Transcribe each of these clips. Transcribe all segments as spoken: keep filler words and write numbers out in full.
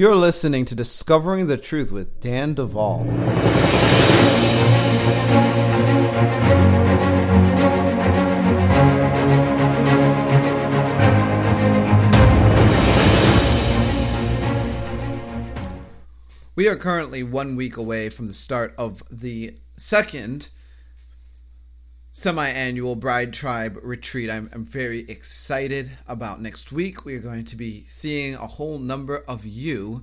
You're listening to Discovering the Truth with Dan Duvall. We are currently one week away from the start of the second semi-annual Bride Tribe Retreat. I'm, I'm very excited about next week. We are going to be seeing a whole number of you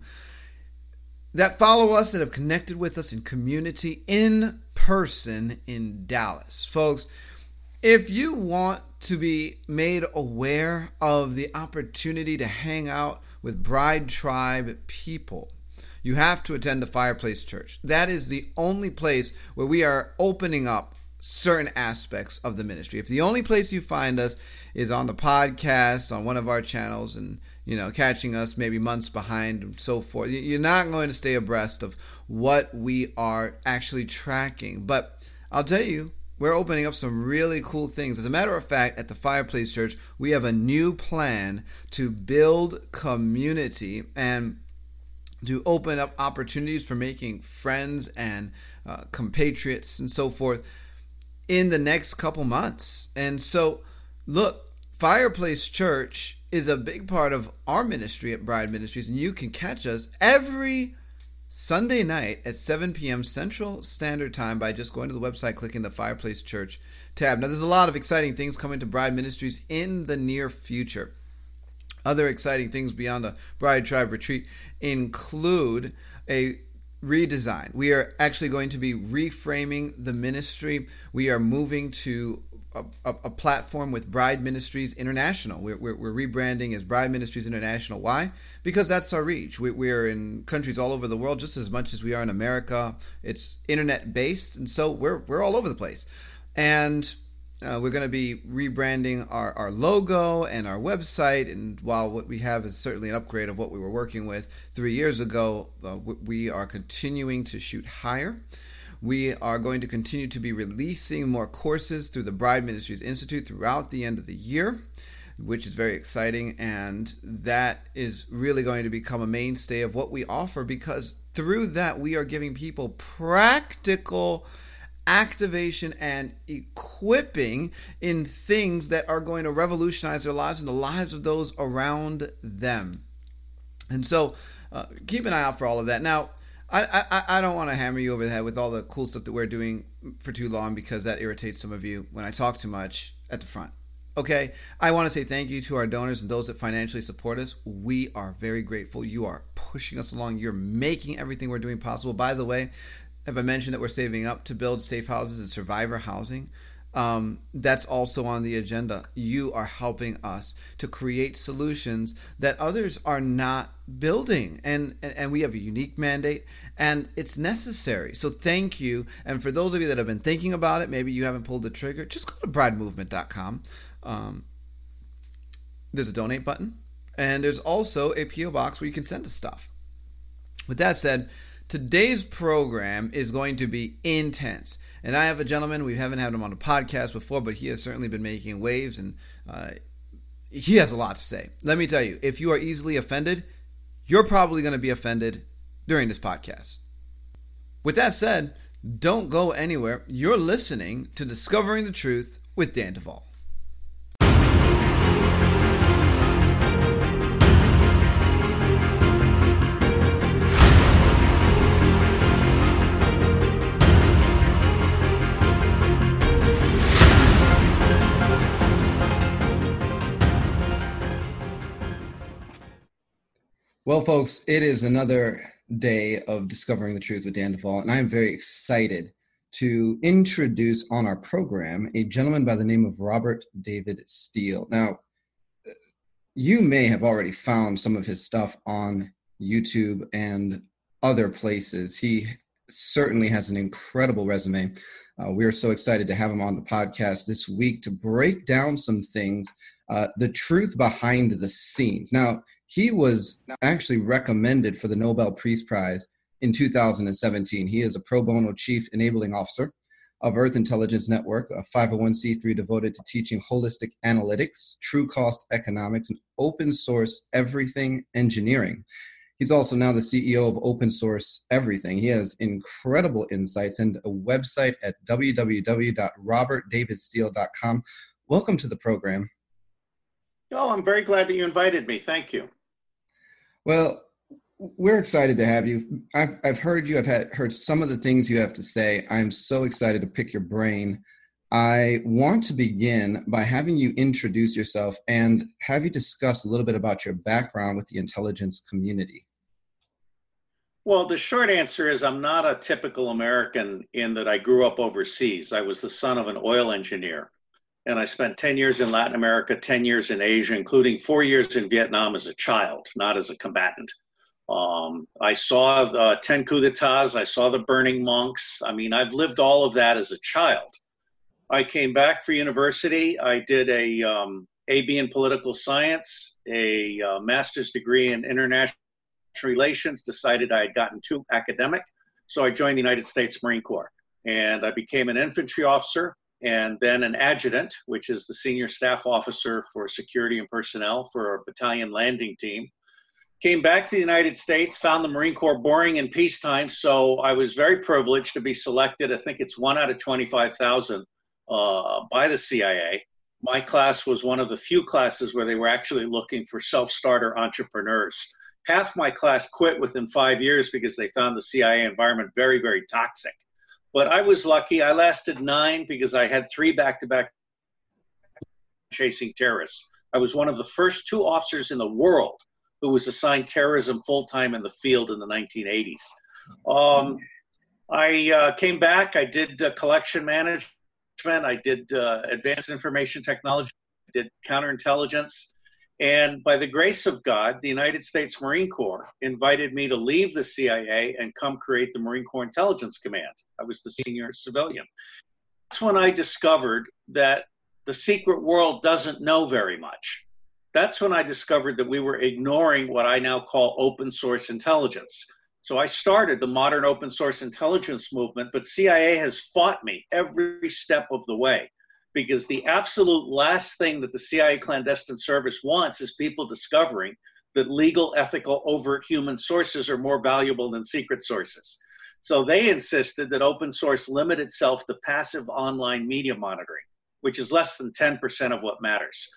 that follow us, that have connected with us in community in person in Dallas. Folks, if you want to be made aware of the opportunity to hang out with Bride Tribe people, you have to attend the Fireplace Church. That is the only place where we are opening up certain aspects of the ministry. If the only place you find us is on the podcast, on one of our channels, and you know, catching us maybe months behind and so forth, you're not going to stay abreast of what we are actually tracking. But I'll tell you, we're opening up some really cool things. As a matter of fact, at the Fireplace Church, we have a new plan to build community and to open up opportunities for making friends and uh, compatriots and so forth in the next couple months. And so, look, Fireplace Church is a big part of our ministry at Bride Ministries, and you can catch us every Sunday night at seven p.m. Central Standard Time by just going to the website, clicking the Fireplace Church tab. Now, there's a lot of exciting things coming to Bride Ministries in the near future. Other exciting things beyond the Bride Tribe Retreat include a redesign. We are actually going to be reframing the ministry. We are moving to a, a, a platform with Bride Ministries International. We're, we're, we're rebranding as Bride Ministries International. Why? Because that's our reach. We, we are in countries all over the world just as much as we are in America. It's internet based, and so we're we're all over the place. And uh, we're going to be rebranding our, our logo and our website. And while what we have is certainly an upgrade of what we were working with three years ago, uh, we are continuing to shoot higher. We are going to continue to be releasing more courses through the Bride Ministries Institute throughout the end of the year, which is very exciting. And that is really going to become a mainstay of what we offer, because through that, we are giving people practical activation and equipping in things that are going to revolutionize their lives and the lives of those around them. And so uh, keep an eye out for all of that. Now, I, I, I don't want to hammer you over the head with all the cool stuff that we're doing for too long, because that irritates some of you when I talk too much at the front. Okay, I want to say thank you to our donors and those that financially support us. We are very grateful. You are pushing us along. You're making everything we're doing possible. By the way, have I mentioned that we're saving up to build safe houses and survivor housing? Um, that's also on the agenda. You are helping us to create solutions that others are not building. And, and, and we have a unique mandate, and it's necessary. So thank you. And for those of you that have been thinking about it, maybe you haven't pulled the trigger, just go to bride movement dot com. Um, there's a donate button, and there's also a P O box where you can send us stuff. With that said, today's program is going to be intense, and I have a gentleman, we haven't had him on a podcast before, but he has certainly been making waves, and uh, he has a lot to say. Let me tell you, if you are easily offended, you're probably going to be offended during this podcast. With that said, don't go anywhere. You're listening to Discovering the Truth with Dan Duvall. Well, folks, it is another day of Discovering the Truth with Dan Duvall, and I am very excited to introduce on our program a gentleman by the name of Robert David Steele. Now, you may have already found some of his stuff on YouTube and other places. He certainly has an incredible resume. Uh, we are so excited to have him on the podcast this week to break down some things, uh, the truth behind the scenes. Now, he was actually recommended for the Nobel Peace Prize in two thousand seventeen. He is a pro bono chief enabling officer of Earth Intelligence Network, a five oh one c three devoted to teaching holistic analytics, true cost economics, and open source everything engineering. He's also now the C E O of Open Source Everything. He has incredible insights and a website at w w w dot robert david steele dot com. Welcome to the program. Oh, I'm very glad that you invited me. Thank you. Well, we're excited to have you. I've, I've heard you. I've had, heard some of the things you have to say. I'm so excited to pick your brain. I want to begin by having you introduce yourself and have you discuss a little bit about your background with the intelligence community. Well, the short answer is I'm not a typical American in that I grew up overseas. I was the son of an oil engineer, and I spent ten years in Latin America, ten years in Asia, including four years in Vietnam as a child, not as a combatant. Um, I saw the ten coups d'etats. I saw the burning monks. I mean, I've lived all of that as a child. I came back for university. I did a um, A B in political science, a uh, master's degree in international relations, decided I had gotten too academic. So I joined the United States Marine Corps, and I became an infantry officer and then an adjutant, which is the senior staff officer for security and personnel for our battalion landing team. Came back to the United States, found the Marine Corps boring in peacetime. So I was very privileged to be selected. I think it's one out of twenty-five thousand. Uh, by the C I A. My class was one of the few classes where they were actually looking for self-starter entrepreneurs. Half my class quit within five years because they found the C I A environment very, very toxic. But I was lucky. I lasted nine because I had three back-to-back chasing terrorists. I was one of the first two officers in the world who was assigned terrorism full-time in the field in the nineteen eighties. Um, I uh, came back. I did uh, collection management. I did uh, advanced information technology, I did counterintelligence. And by the grace of God, the United States Marine Corps invited me to leave the C I A and come create the Marine Corps Intelligence Command. I was the senior civilian. That's when I discovered that the secret world doesn't know very much. That's when I discovered that we were ignoring what I now call open source intelligence. So I started the modern open source intelligence movement, but C I A has fought me every step of the way because the absolute last thing that the C I A clandestine service wants is people discovering that legal, ethical, overt human sources are more valuable than secret sources. So they insisted that open source limit itself to passive online media monitoring, which is less than ten percent of what matters.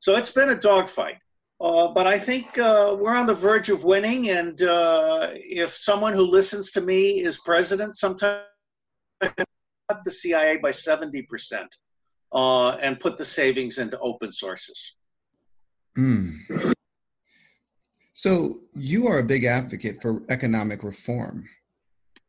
So it's been a dogfight. Uh, but I think uh, we're on the verge of winning, and uh, if someone who listens to me is president, sometimes cut the C I A by seventy percent uh, and put the savings into open sources. Mm. So you are a big advocate for economic reform.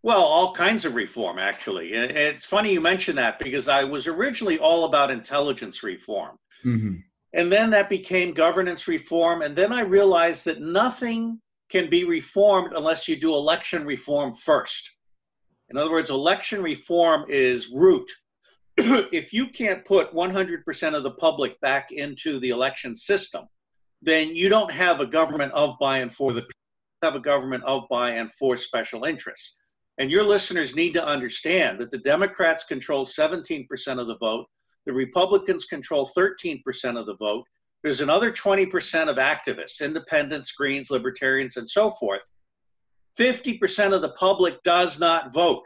Well, all kinds of reform, actually. It's funny you mentioned that because I was originally all about intelligence reform. Mm-hmm. And then that became governance reform. And then I realized that nothing can be reformed unless you do election reform first. In other words, election reform is root. If you can't put one hundred percent of the public back into the election system, then you don't have a government of, by, and for the people. You have a government of, by, and for special interests. And your listeners need to understand that the Democrats control seventeen percent of the vote. The Republicans control thirteen percent of the vote. There's another twenty percent of activists, independents, Greens, libertarians, and so forth. fifty percent of the public does not vote.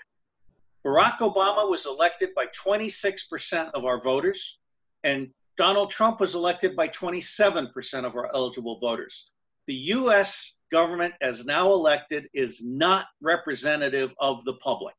Barack Obama was elected by twenty-six percent of our voters, and Donald Trump was elected by twenty-seven percent of our eligible voters. The U S government, as now elected, is not representative of the public.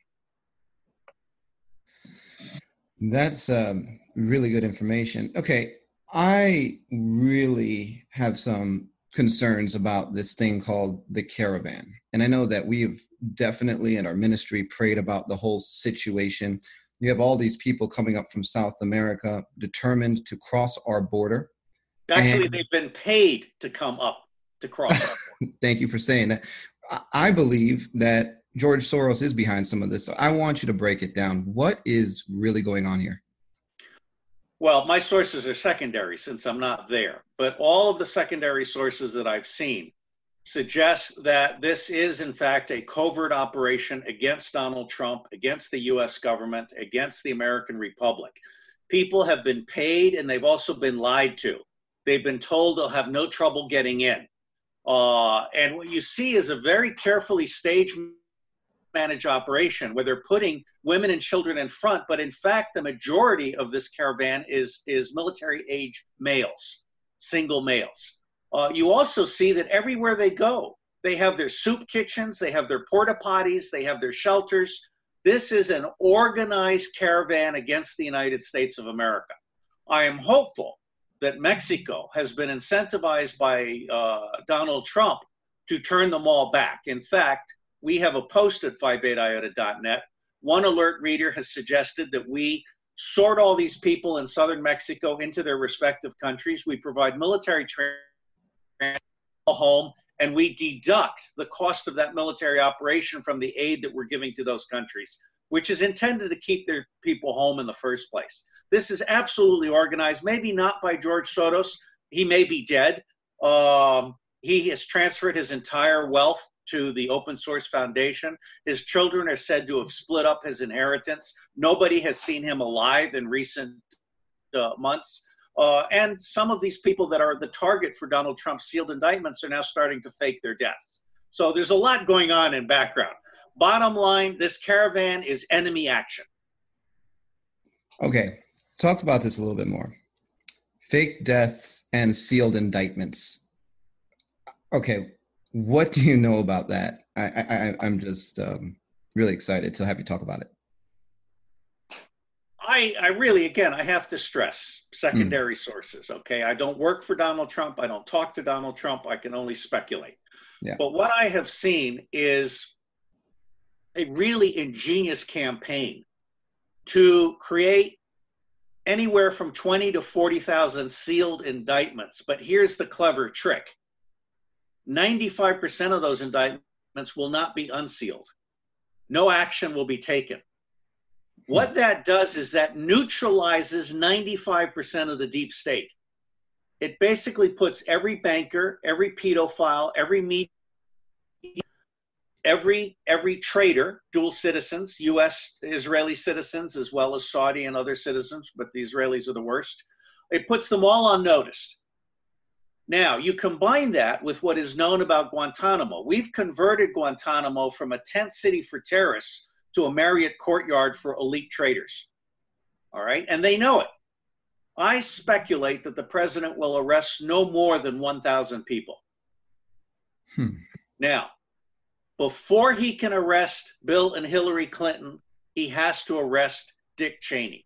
That's um, really good information. Okay, I really have some concerns about this thing called the caravan. And I know that we've definitely in our ministry prayed about the whole situation. You have all these people coming up from South America determined to cross our border. Actually, and they've been paid to come up to cross our border. Thank you for saying that. I believe that George Soros is behind some of this. So I want you to break it down. What is really going on here? Well, my sources are secondary since I'm not there, but all of the secondary sources that I've seen suggest that this is, in fact, a covert operation against Donald Trump, against the U S government, against the American Republic. People have been paid and they've also been lied to. They've been told they'll have no trouble getting in. Uh, and what you see is a very carefully staged managed operation where they're putting women and children in front, but in fact, the majority of this caravan is, is military age males, single males. Uh, you also see that everywhere they go, they have their soup kitchens, they have their porta potties, they have their shelters. This is an organized caravan against the United States of America. I am hopeful that Mexico has been incentivized by uh, Donald Trump to turn them all back. In fact, we have a post at phi beta iota dot net. One alert reader has suggested that we sort all these people in southern Mexico into their respective countries. We provide military training home, and we deduct the cost of that military operation from the aid that we're giving to those countries, which is intended to keep their people home in the first place. This is absolutely organized, maybe not by George Soros. He may be dead. Um, he has transferred his entire wealth to the Open Source Foundation. His children are said to have split up his inheritance. Nobody has seen him alive in recent uh, months. Uh, and some of these people that are the target for Donald Trump's sealed indictments are now starting to fake their deaths. So there's a lot going on in background. Bottom line, this caravan is enemy action. Okay, talk about this a little bit more. Fake deaths and sealed indictments. Okay, what do you know about that? I, I, I'm just um, really excited to have you talk about it. I, I really, again, I have to stress secondary mm. sources, okay? I don't work for Donald Trump. I don't talk to Donald Trump. I can only speculate. Yeah. But what I have seen is a really ingenious campaign to create anywhere from twenty to forty thousand sealed indictments. But here's the clever trick. ninety-five percent of those indictments will not be unsealed. No action will be taken. What that does is that neutralizes ninety-five percent of the deep state. It basically puts every banker, every pedophile, every media, every every traitor, dual citizens, U S Israeli citizens, as well as Saudi and other citizens, but the Israelis are the worst. It puts them all on notice. Now, you combine that with what is known about Guantanamo. We've converted Guantanamo from a tent city for terrorists to a Marriott courtyard for elite traders, all right? And they know it. I speculate that the president will arrest no more than one thousand people. Hmm. Now, before he can arrest Bill and Hillary Clinton, he has to arrest Dick Cheney.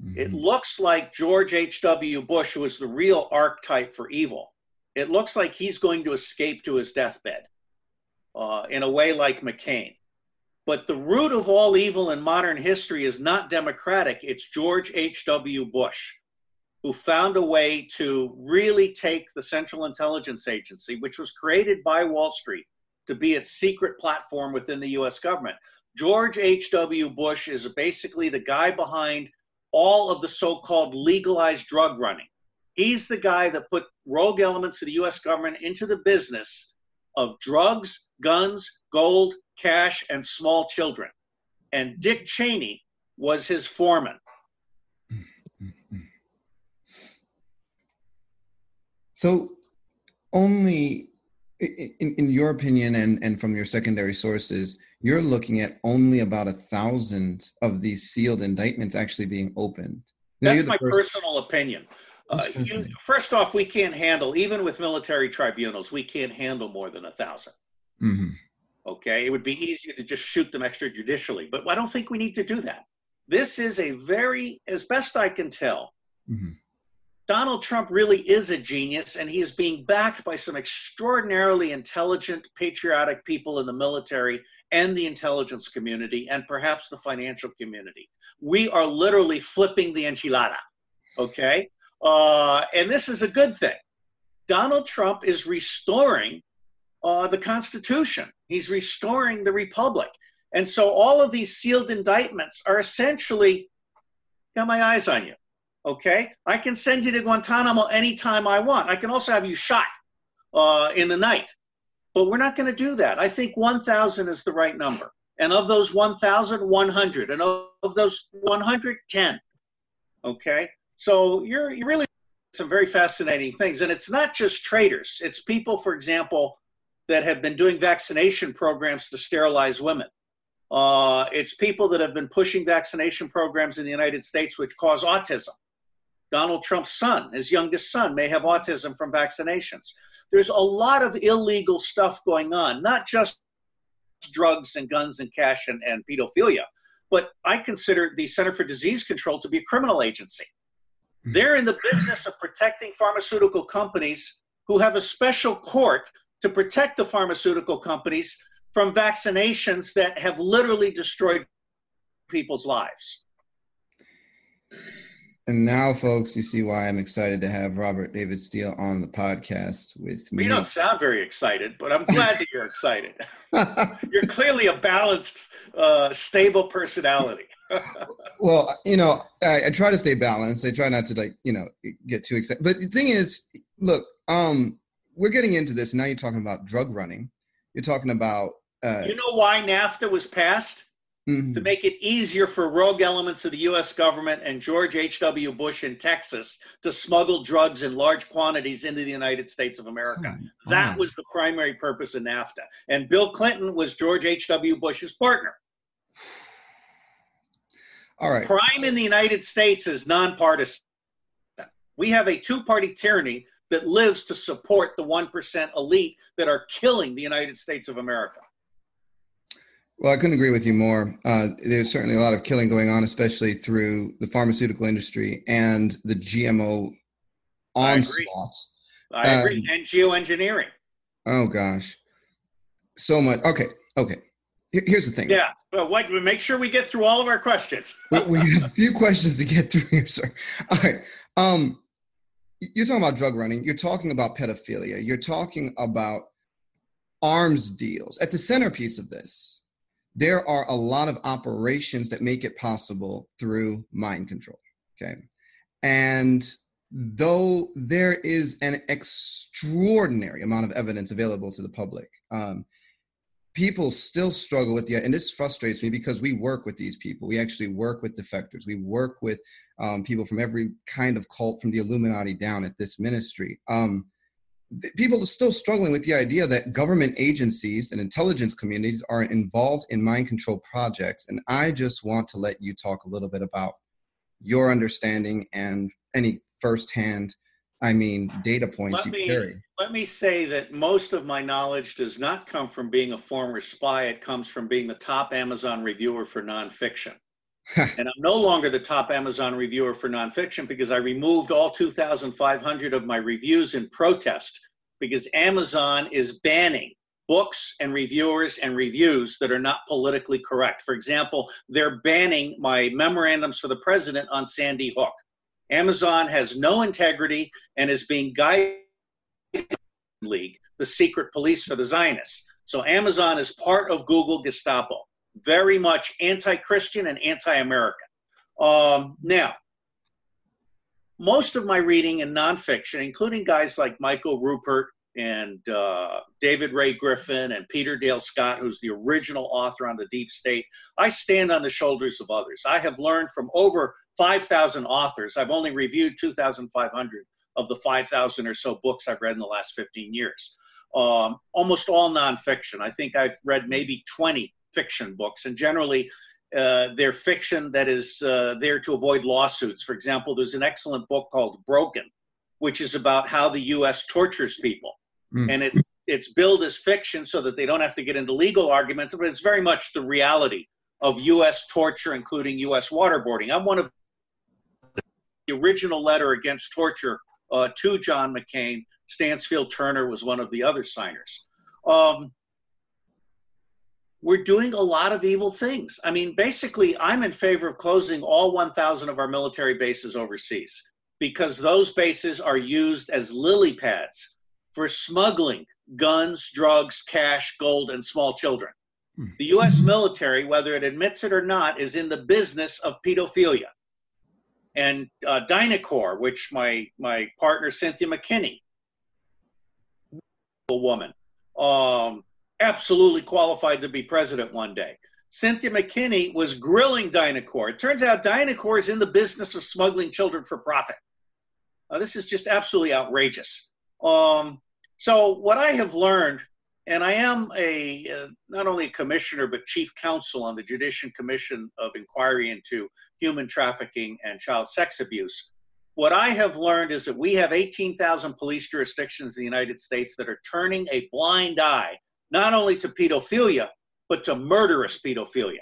Mm-hmm. It looks like George H W Bush, who is the real archetype for evil, it looks like he's going to escape to his deathbed uh, in a way like McCain. But the root of all evil in modern history is not democratic. It's George H W Bush, who found a way to really take the Central Intelligence Agency, which was created by Wall Street to be its secret platform within the U S government. George H W Bush is basically the guy behind all of the so-called legalized drug running. He's the guy that put rogue elements of the U S government into the business of drugs, guns, gold, cash, and small children. And Dick Cheney was his foreman. So only, in, in your opinion and, and from your secondary sources, you're looking at only about a thousand of these sealed indictments actually being opened. Now, that's my first... personal opinion. Uh, you, first off, we can't handle, even with military tribunals, we can't handle more than a thousand. Mm-hmm. Okay, it would be easier to just shoot them extrajudicially, but I don't think we need to do that. This is a very, as best I can tell, mm-hmm. Donald Trump really is a genius, and he is being backed by some extraordinarily intelligent, patriotic people in the military and the intelligence community, and perhaps the financial community. We are literally flipping the enchilada, okay? Uh, and this is a good thing. Donald Trump is restoring Uh, the Constitution. He's restoring the Republic. And so all of these sealed indictments are essentially, got my eyes on you, okay? I can send you to Guantanamo anytime I want. I can also have you shot uh, in the night. But we're not going to do that. I think one thousand is the right number. And of those one thousand, one hundred. And of those one hundred, ten. Okay? So you're, you're really some very fascinating things. And it's not just traitors. It's people, for example, that have been doing vaccination programs to sterilize women. Uh, it's people that have been pushing vaccination programs in the United States which cause autism. Donald Trump's son, his youngest son, may have autism from vaccinations. There's a lot of illegal stuff going on, not just drugs and guns and cash and, and pedophilia, but I consider the Center for Disease Control to be a criminal agency. They're in the business of protecting pharmaceutical companies who have a special court to protect the pharmaceutical companies from vaccinations that have literally destroyed people's lives. And now, folks, you see why I'm excited to have Robert David Steele on the podcast with me. You don't sound very excited, but I'm glad that you're excited. You're clearly a balanced, uh, stable personality. Well, you know, I, I try to stay balanced. I try not to, like, you know, get too excited. But the thing is, look, um, we're getting into this. And now you're talking about drug running. You're talking about... Uh, you know why NAFTA was passed? Mm-hmm. To make it easier for rogue elements of the U S government and George H W Bush in Texas to smuggle drugs in large quantities into the United States of America. Oh, that was the primary purpose of NAFTA. And Bill Clinton was George H W Bush's partner. All right. Crime in the United States is nonpartisan. We have a two-party tyranny that lives to support the one percent elite that are killing the United States of America. Well, I couldn't agree with you more. Uh, there's certainly a lot of killing going on, especially through the pharmaceutical industry and the G M O onslaught. I agree. I agree. Um, and geoengineering. Oh, gosh. So much. Okay. Okay. Here's the thing. Yeah. Well, what, we make sure we get through all of our questions. we, we have a few questions to get through here, sir. All right. Um, you're talking about drug running. You're talking about pedophilia. You're talking about arms deals. At the centerpiece of this, there are a lot of operations that make it possible through mind control, okay? And though there is an extraordinary amount of evidence available to the public, um, people still struggle with the, and this frustrates me because we work with these people. We actually work with defectors. We work with um, people from every kind of cult, from the Illuminati down at this ministry. Um, People are still struggling with the idea that government agencies and intelligence communities are involved in mind control projects. And I just want to let you talk a little bit about your understanding and any firsthand, I mean, data points you carry. Let me say that most of my knowledge does not come from being a former spy. It comes from being the top Amazon reviewer for nonfiction. And I'm no longer the top Amazon reviewer for nonfiction because I removed all two thousand five hundred of my reviews in protest because Amazon is banning books and reviewers and reviews that are not politically correct. For example, they're banning my memorandums for the president on Sandy Hook. Amazon has no integrity and is being guided by the League, the secret police for the Zionists. So Amazon is part of Google Gestapo. Very much anti-Christian and anti-American. Um, now, most of my reading in nonfiction, including guys like Michael Rupert and uh, David Ray Griffin and Peter Dale Scott, who's the original author on The Deep State, I stand on the shoulders of others. I have learned from over five thousand authors. I've only reviewed two thousand five hundred of the five thousand or so books I've read in the last fifteen years. Um, almost all nonfiction. I think I've read maybe twenty fiction books, and generally uh, they're fiction that is uh, there to avoid lawsuits. For example, there's an excellent book called Broken, which is about how the U S tortures people. Mm. And it's it's billed as fiction so that they don't have to get into legal arguments, but it's very much the reality of U S torture, including U S waterboarding. I'm one of the original letter against torture uh, to John McCain. Stansfield Turner was one of the other signers. Um, We're doing a lot of evil things. I mean, basically, I'm in favor of closing all one thousand of our military bases overseas because those bases are used as lily pads for smuggling guns, drugs, cash, gold, and small children. The U S military, whether it admits it or not, is in the business of pedophilia. And uh, Dynacor, which my, my partner, Cynthia McKinney, a woman, um, absolutely qualified to be president one day. Cynthia McKinney was grilling Dynacor. It turns out Dynacor is in the business of smuggling children for profit. Uh, this is just absolutely outrageous. Um, so what I have learned, and I am a uh, not only a commissioner, but chief counsel on the Judicial Commission of Inquiry into Human Trafficking and Child Sex Abuse. What I have learned is that we have eighteen thousand police jurisdictions in the United States that are turning a blind eye, not only to pedophilia, but to murderous pedophilia,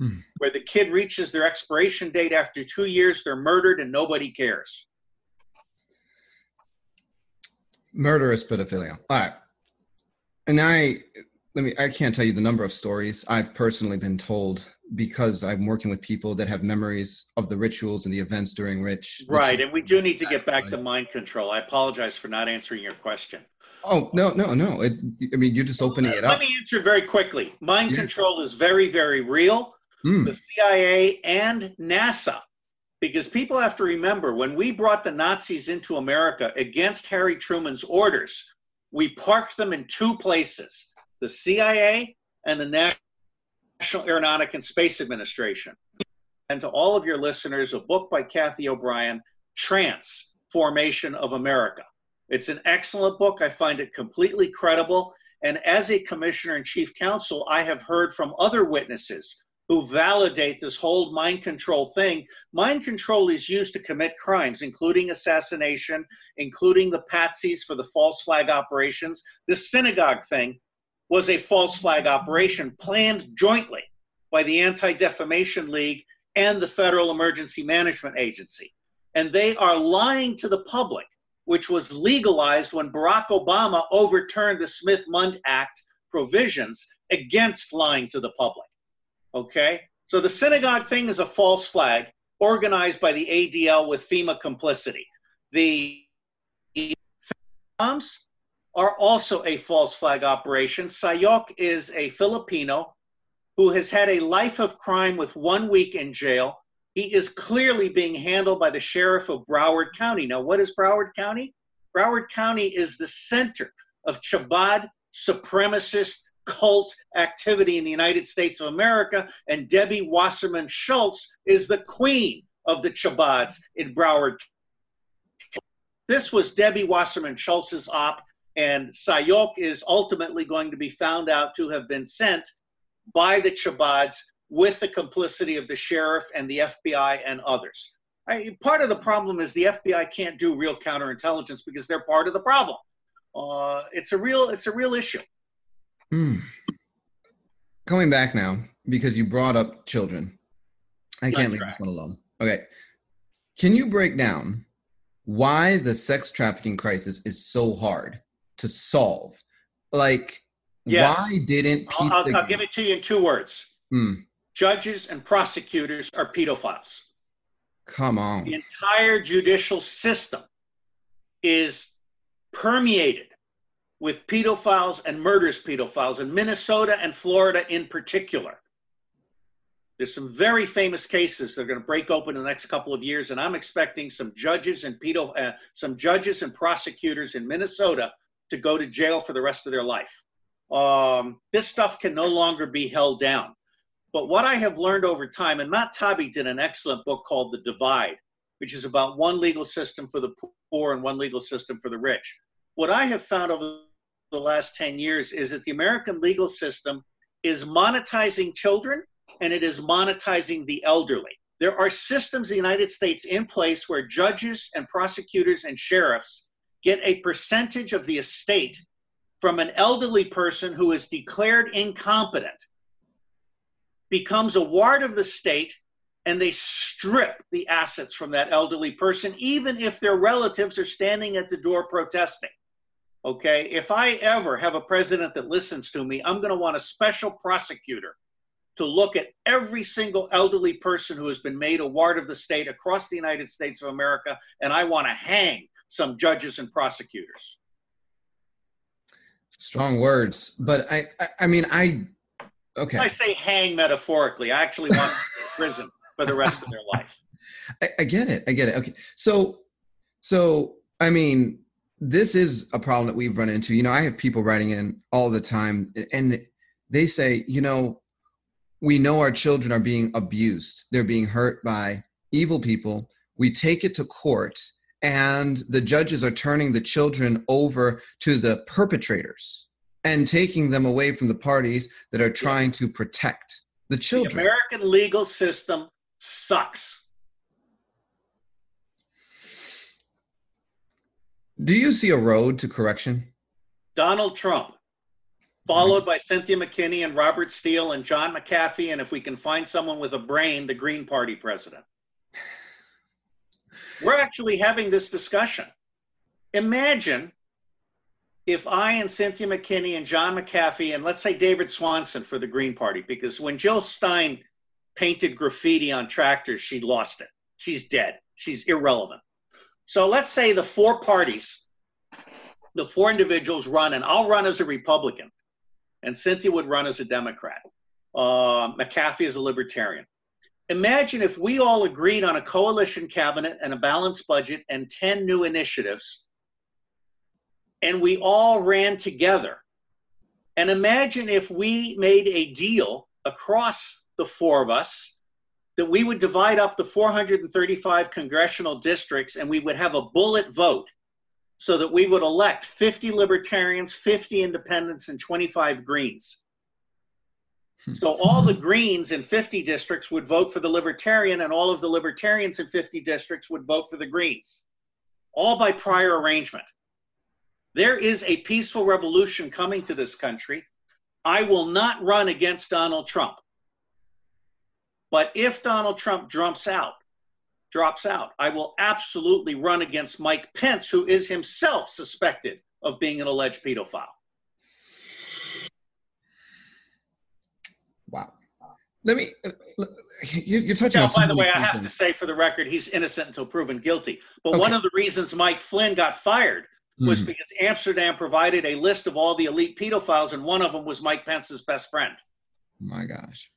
mm. where the kid reaches their expiration date after two years, they're murdered and nobody cares. Murderous pedophilia. All right. And I, let me, I can't tell you the number of stories I've personally been told because I'm working with people that have memories of the rituals and the events during which. Right. And we do need to get back to mind control. I apologize for not answering your question. Oh, no, no, no. It, I mean, you're just opening it up. Let me answer very quickly. Mind yeah. control is very, very real. Mm. The C I A and NASA, because people have to remember when we brought the Nazis into America against Harry Truman's orders, we parked them in two places, the C I A and the National Aeronautic and Space Administration. And to all of your listeners, a book by Kathy O'Brien, Trance, Formation of America. It's an excellent book. I find it completely credible. And as a commissioner and chief counsel, I have heard from other witnesses who validate this whole mind control thing. Mind control is used to commit crimes, including assassination, including the patsies for the false flag operations. This synagogue thing was a false flag operation planned jointly by the Anti-Defamation League and the Federal Emergency Management Agency. And they are lying to the public, which was legalized when Barack Obama overturned the Smith-Mund Act provisions against lying to the public. Okay, so the synagogue thing is a false flag organized by the A D L with FEMA complicity. The bombs are also a false flag operation. Sayoc is a Filipino who has had a life of crime with one week in jail. He is clearly being handled by the sheriff of Broward County. Now, what is Broward County? Broward County is the center of Chabad supremacist cult activity in the United States of America, and Debbie Wasserman Schultz is the queen of the Chabads in Broward. This was Debbie Wasserman Schultz's op, and Sayoc is ultimately going to be found out to have been sent by the Chabads with the complicity of the sheriff and the F B I and others. I, part of the problem is the F B I can't do real counterintelligence because they're part of the problem. Uh, it's a real, it's a real issue. Hmm. Going back now, because you brought up children. I can't leave this one alone. Okay. Can you break down why the sex trafficking crisis is so hard to solve? Like, yes. why didn't people... I'll, I'll, I'll give it to you in two words. Hmm. Judges and prosecutors are pedophiles. Come on. The entire judicial system is permeated with pedophiles and murderous pedophiles in Minnesota and Florida in particular. There's some very famous cases that are going to break open in the next couple of years, and I'm expecting some judges and pedo, uh, some judges and prosecutors in Minnesota to go to jail for the rest of their life. Um, this stuff can no longer be held down. But what I have learned over time, and Matt Taibbi did an excellent book called The Divide, which is about one legal system for the poor and one legal system for the rich. What I have found over the last ten years is that the American legal system is monetizing children and it is monetizing the elderly. There are systems in the United States in place where judges and prosecutors and sheriffs get a percentage of the estate from an elderly person who is declared incompetent, becomes a ward of the state, and they strip the assets from that elderly person, even if their relatives are standing at the door protesting. Okay, if I ever have a president that listens to me, I'm going to want a special prosecutor to look at every single elderly person who has been made a ward of the state across the United States of America, and I want to hang some judges and prosecutors. Strong words, but I, I, I mean, I, okay. I say hang metaphorically. I actually want to go to prison for the rest of their life. I, I get it. I get it. Okay. So, so, I mean, this is a problem that we've run into. You know, I have people writing in all the time and they say, you know, we know our children are being abused. They're being hurt by evil people. We take it to court and the judges are turning the children over to the perpetrators and taking them away from the parties that are trying to protect the children. The American legal system sucks. Do you see a road to correction? Donald Trump, followed by Cynthia McKinney and Robert Steele and John McAfee, and if we can find someone with a brain, the Green Party president. We're actually having this discussion. Imagine if I and Cynthia McKinney and John McAfee, and let's say David Swanson for the Green Party, because when Jill Stein painted graffiti on tractors, she lost it. She's dead. She's irrelevant. So let's say the four parties, the four individuals run, and I'll run as a Republican, and Cynthia would run as a Democrat. Uh, McAfee is a Libertarian. Imagine if we all agreed on a coalition cabinet and a balanced budget and ten new initiatives, and we all ran together. And imagine if we made a deal across the four of us that we would divide up the four hundred thirty-five congressional districts and we would have a bullet vote so that we would elect fifty Libertarians, fifty Independents, and twenty-five Greens. So all the Greens in fifty districts would vote for the Libertarian and all of the Libertarians in fifty districts would vote for the Greens, all by prior arrangement. There is a peaceful revolution coming to this country. I will not run against Donald Trump. But if Donald Trump drops out, drops out, I will absolutely run against Mike Pence, who is himself suspected of being an alleged pedophile. Wow. Let me, you're touching on something. By the way, I have to say for the record, he's innocent until proven guilty. But okay. One of the reasons Mike Flynn got fired was mm-hmm. because Amsterdam provided a list of all the elite pedophiles, and one of them was Mike Pence's best friend. My gosh.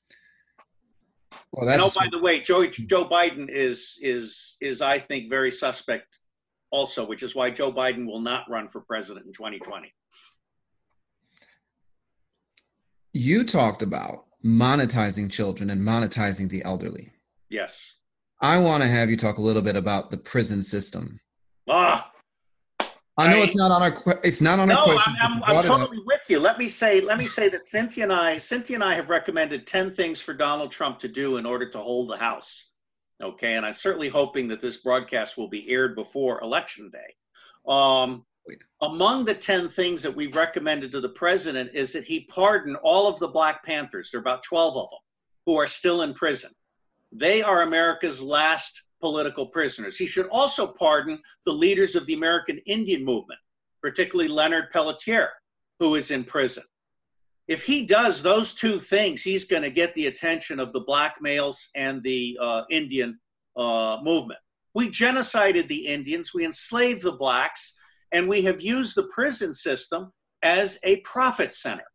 Well, that's and oh, by the way, Joe, Joe Biden is, is, is, I think, very suspect also, which is why Joe Biden will not run for president in twenty twenty. You talked about monetizing children and monetizing the elderly. Yes. I want to have you talk a little bit about the prison system. Ah, I know I, it's not on our, it's not on no, our question. I'm, I'm, I'm totally up. with you. Let me say, let me say that Cynthia and I, Cynthia and I have recommended ten things for Donald Trump to do in order to hold the House. Okay. And I'm certainly hoping that this broadcast will be aired before Election Day. Um, among the ten things that we've recommended to the president is that he pardon all of the Black Panthers. There are about twelve of them who are still in prison. They are America's last political prisoners. He should also pardon the leaders of the American Indian movement, particularly Leonard Pelletier, who is in prison. If he does those two things, he's going to get the attention of the black males and the uh, Indian uh, movement. We genocided the Indians, we enslaved the blacks, and we have used the prison system as a profit center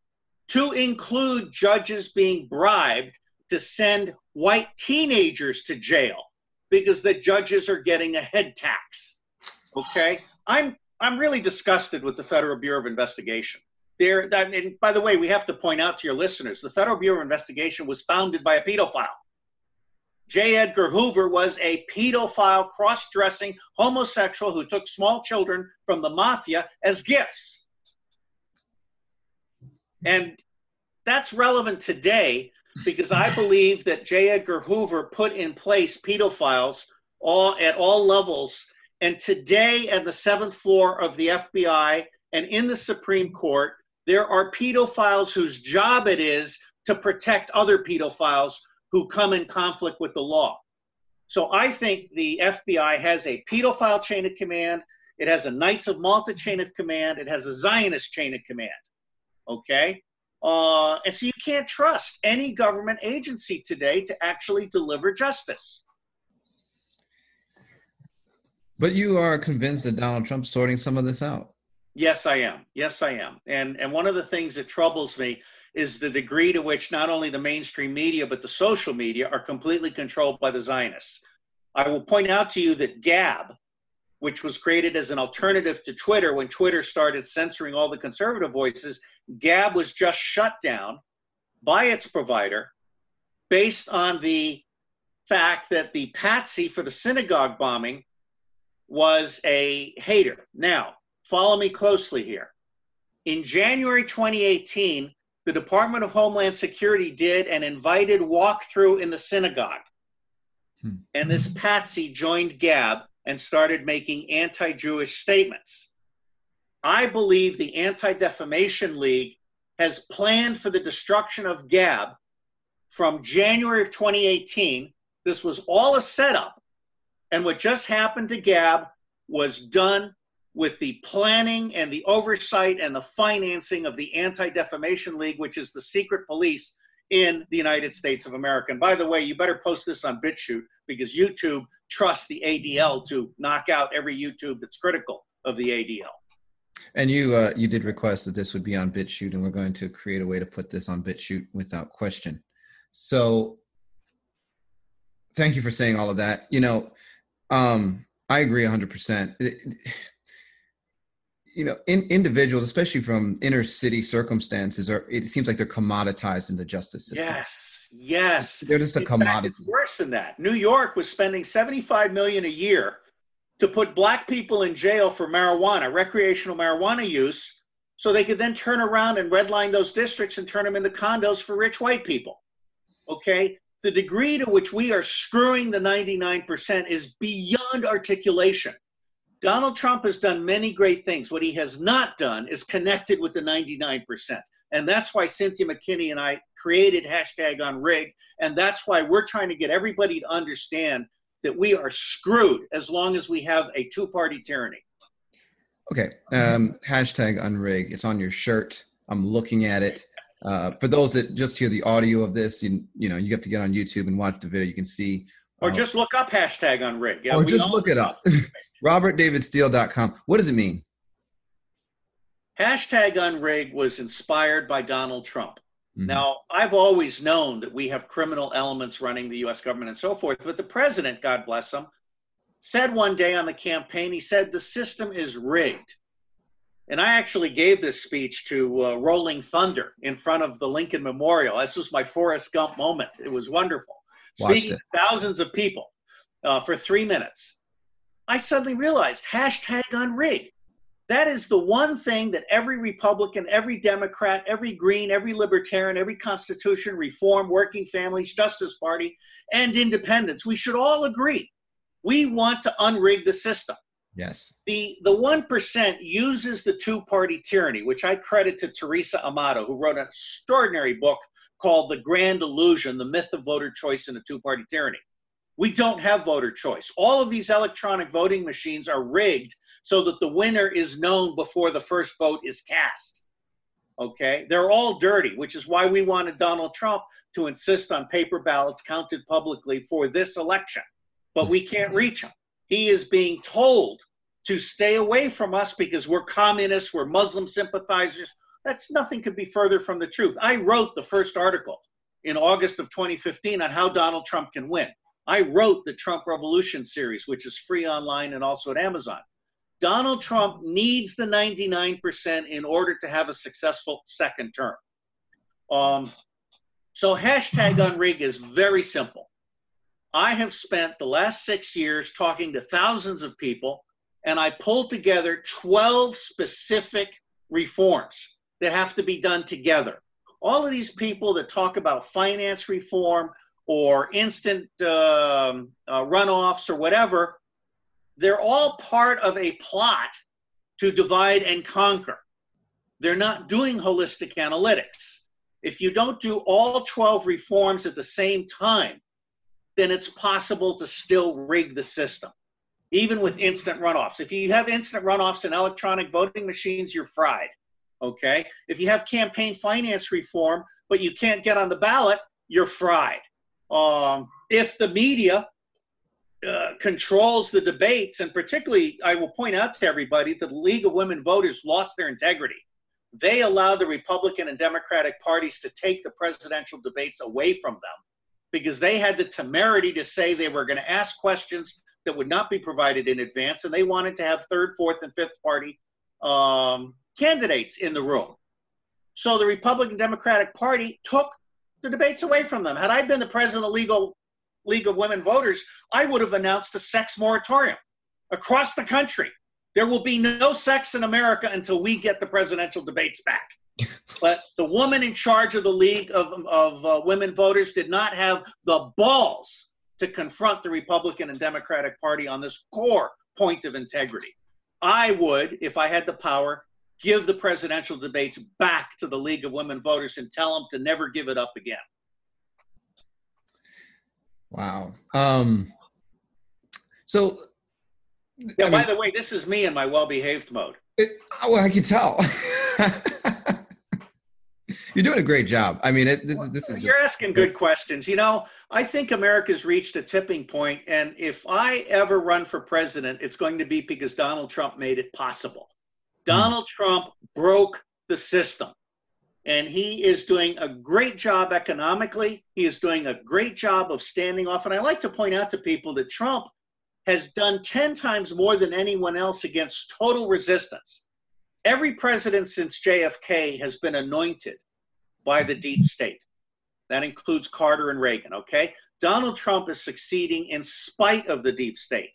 to include judges being bribed to send white teenagers to jail, because the judges are getting a head tax, okay? I'm I'm really disgusted with the Federal Bureau of Investigation. There, and by the way, we have to point out to your listeners, the Federal Bureau of Investigation was founded by a pedophile. J. Edgar Hoover was a pedophile, cross-dressing homosexual who took small children from the mafia as gifts. And that's relevant today, because I believe that J. Edgar Hoover put in place pedophiles all at all levels. And today at the seventh floor of the F B I and in the Supreme Court, there are pedophiles whose job it is to protect other pedophiles who come in conflict with the law. So I think the F B I has a pedophile chain of command. It has a Knights of Malta chain of command. It has a Zionist chain of command, okay? Uh, and so you can't trust any government agency today to actually deliver justice. But you are convinced that Donald Trump's sorting some of this out. Yes, I am. Yes, I am. And, and one of the things that troubles me is the degree to which not only the mainstream media, but the social media are completely controlled by the Zionists. I will point out to you that Gab, which was created as an alternative to Twitter when Twitter started censoring all the conservative voices, Gab was just shut down by its provider based on the fact that the patsy for the synagogue bombing was a hater. Now, follow me closely here. In January twenty eighteen, the Department of Homeland Security did an invited walkthrough in the synagogue. Hmm. And this patsy joined Gab and started making anti-Jewish statements. I believe the Anti-Defamation League has planned for the destruction of Gab from January of twenty eighteen. This was all a setup. And what just happened to Gab was done with the planning and the oversight and the financing of the Anti-Defamation League, which is the secret police in the United States of America. And by the way, you better post this on BitChute, because YouTube trusts the A D L to knock out every YouTube that's critical of the A D L. And you uh, you did request that this would be on BitChute, and we're going to create a way to put this on BitChute without question. So thank you for saying all of that. You know, um, I agree one hundred percent. It, it, you know, in, individuals, especially from inner city circumstances, are it seems like they're commoditized in the justice system. Yes, yes. They're just a in commodity. Fact, it's worse than that. New York was spending seventy-five million dollars a year to put black people in jail for marijuana, recreational marijuana use, so they could then turn around and redline those districts and turn them into condos for rich white people. Okay? The degree to which we are screwing the ninety-nine percent is beyond articulation. Donald Trump has done many great things. What he has not done is connected with the ninety-nine percent. And that's why Cynthia McKinney and I created Hashtag Unrig. And that's why we're trying to get everybody to understand that we are screwed as long as we have a two-party tyranny. Okay. Um, hashtag Unrig. It's on your shirt. I'm looking at it. Uh, for those that just hear the audio of this, you, you know, you have to get on YouTube and watch the video. You can see. Or um, just look up Hashtag Unrig. Yeah, or just look it up. Robert David Steele dot com. What does it mean? Hashtag Unrig was inspired by Donald Trump. Mm-hmm. Now, I've always known that we have criminal elements running the U S government and so forth, but the president, God bless him, said one day on the campaign, he said, the system is rigged. And I actually gave this speech to uh, Rolling Thunder in front of the Lincoln Memorial. This was my Forrest Gump moment. It was wonderful. Watched Speaking it. to thousands of people uh, for three minutes, I suddenly realized hashtag Unrig. That is the one thing that every Republican, every Democrat, every Green, every Libertarian, every Constitution, Reform, Working Families, Justice Party, and Independents, we should all agree. We want to unrig the system. Yes. The the one percent uses the two-party tyranny, which I credit to Teresa Amato, who wrote an extraordinary book called The Grand Illusion, The Myth of Voter Choice in a Two-Party Tyranny. We don't have voter choice. All of these electronic voting machines are rigged so that the winner is known before the first vote is cast. Okay? They're all dirty, which is why we wanted Donald Trump to insist on paper ballots counted publicly for this election. But we can't reach him. He is being told to stay away from us because we're communists, we're Muslim sympathizers. That's nothing could be further from the truth. I wrote the first article in August of twenty fifteen on how Donald Trump can win. I wrote the Trump Revolution series, which is free online and also at Amazon. Donald Trump needs the ninety-nine percent in order to have a successful second term. Um, so hashtag Unrig is very simple. I have spent the last six years talking to thousands of people, and I pulled together twelve specific reforms that have to be done together. All of these people that talk about finance reform or instant um, uh, runoffs or whatever, they're all part of a plot to divide and conquer. They're not doing holistic analytics. If you don't do all twelve reforms at the same time, then it's possible to still rig the system, even with instant runoffs. If you have instant runoffs in electronic voting machines, you're fried. Okay? If you have campaign finance reform, but you can't get on the ballot, you're fried. Um, if the media uh, controls the debates, and particularly I will point out to everybody that the League of Women Voters lost their integrity. They allowed the Republican and Democratic parties to take the presidential debates away from them because they had the temerity to say they were going to ask questions that would not be provided in advance, and they wanted to have third, fourth, and fifth party um, candidates in the room. So the Republican Democratic Party took the debates away from them. Had I been the president of the League of Women Voters, I would have announced a sex moratorium, across the country. There will be no sex in America until we get the presidential debates back. But the woman in charge of the League of, of uh, Women Voters did not have the balls to confront the Republican and Democratic Party on this core point of integrity. I would, if I had the power, give the presidential debates back to the League of Women Voters and tell them to never give it up again. Wow. Um, so... Yeah, I by mean, the way, this is me in my well-behaved mode. It, well, I can tell. You're doing a great job. I mean, it, this, well, this is you're just, asking good questions. You know, I think America's reached a tipping point, and if I ever run for president, it's going to be because Donald Trump made it possible. Donald hmm. Trump broke the system, and he is doing a great job economically. He is doing a great job of standing off, and I like to point out to people that Trump has done ten times more than anyone else against total resistance. Every president since J F K has been anointed by the deep state. That includes Carter and Reagan, okay? Donald Trump is succeeding in spite of the deep state.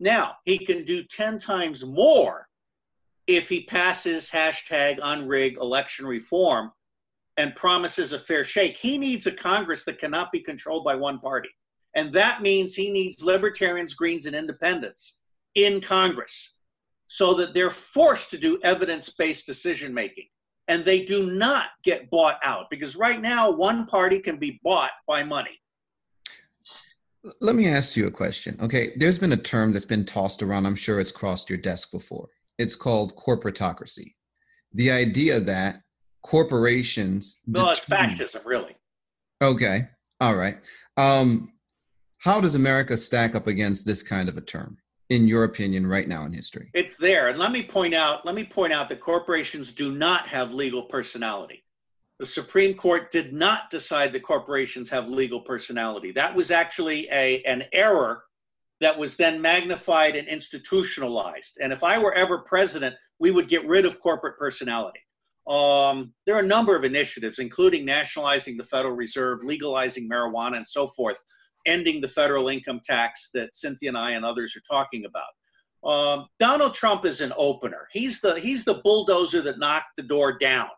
Now, he can do ten times more if he passes hashtag unrig election reform and promises a fair shake. He needs a Congress that cannot be controlled by one party. And that means he needs libertarians, greens, and independents in Congress so that they're forced to do evidence-based decision-making. And they do not get bought out, because right now one party can be bought by money. Let me ask you a question. Okay, there's been a term that's been tossed around. I'm sure it's crossed your desk before. It's called corporatocracy. The idea that corporations... No, it's fascism, really. Okay, all right. Um, How does America stack up against this kind of a term, in your opinion, right now in history? It's there. And let me point out, let me point out that corporations do not have legal personality. The Supreme Court did not decide that corporations have legal personality. That was actually a, an error that was then magnified and institutionalized. And if I were ever president, we would get rid of corporate personality. Um, there are a number of initiatives, including nationalizing the Federal Reserve, legalizing marijuana, and so forth, ending the federal income tax that Cynthia and I and others are talking about. Um, Donald Trump is an opener. He's the, he's the bulldozer that knocked the door down.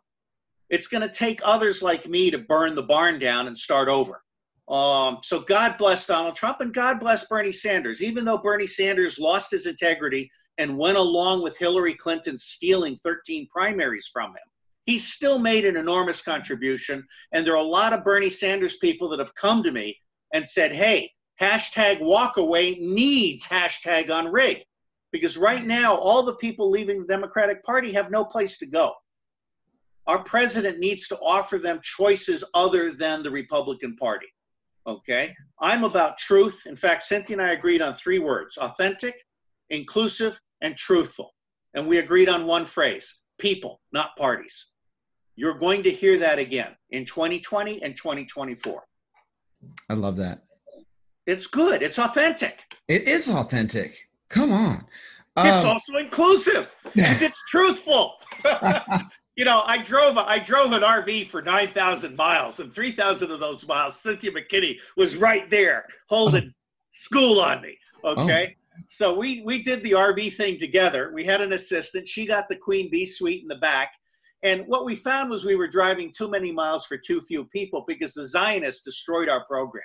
It's going to take others like me to burn the barn down and start over. Um, so God bless Donald Trump, and God bless Bernie Sanders. Even though Bernie Sanders lost his integrity and went along with Hillary Clinton stealing thirteen primaries from him, he still made an enormous contribution. And there are a lot of Bernie Sanders people that have come to me and said, hey, hashtag walkaway needs hashtag unrig, because right now all the people leaving the Democratic Party have no place to go. Our president needs to offer them choices other than the Republican Party, okay? I'm about truth. In fact, Cynthia and I agreed on three words: authentic, inclusive, and truthful. And we agreed on one phrase: people, not parties. You're going to hear that again in twenty twenty and twenty twenty-four. I love that. It's good. It's authentic. It is authentic. Come on. Um, it's also inclusive. And it's truthful. You know, I drove a, I drove an R V for nine thousand miles, and three thousand of those miles, Cynthia McKinney was right there holding school on me. Okay. Oh. So we, we did the R V thing together. We had an assistant. She got the Queen Bee suite in the back. And what we found was we were driving too many miles for too few people, because the Zionists destroyed our program.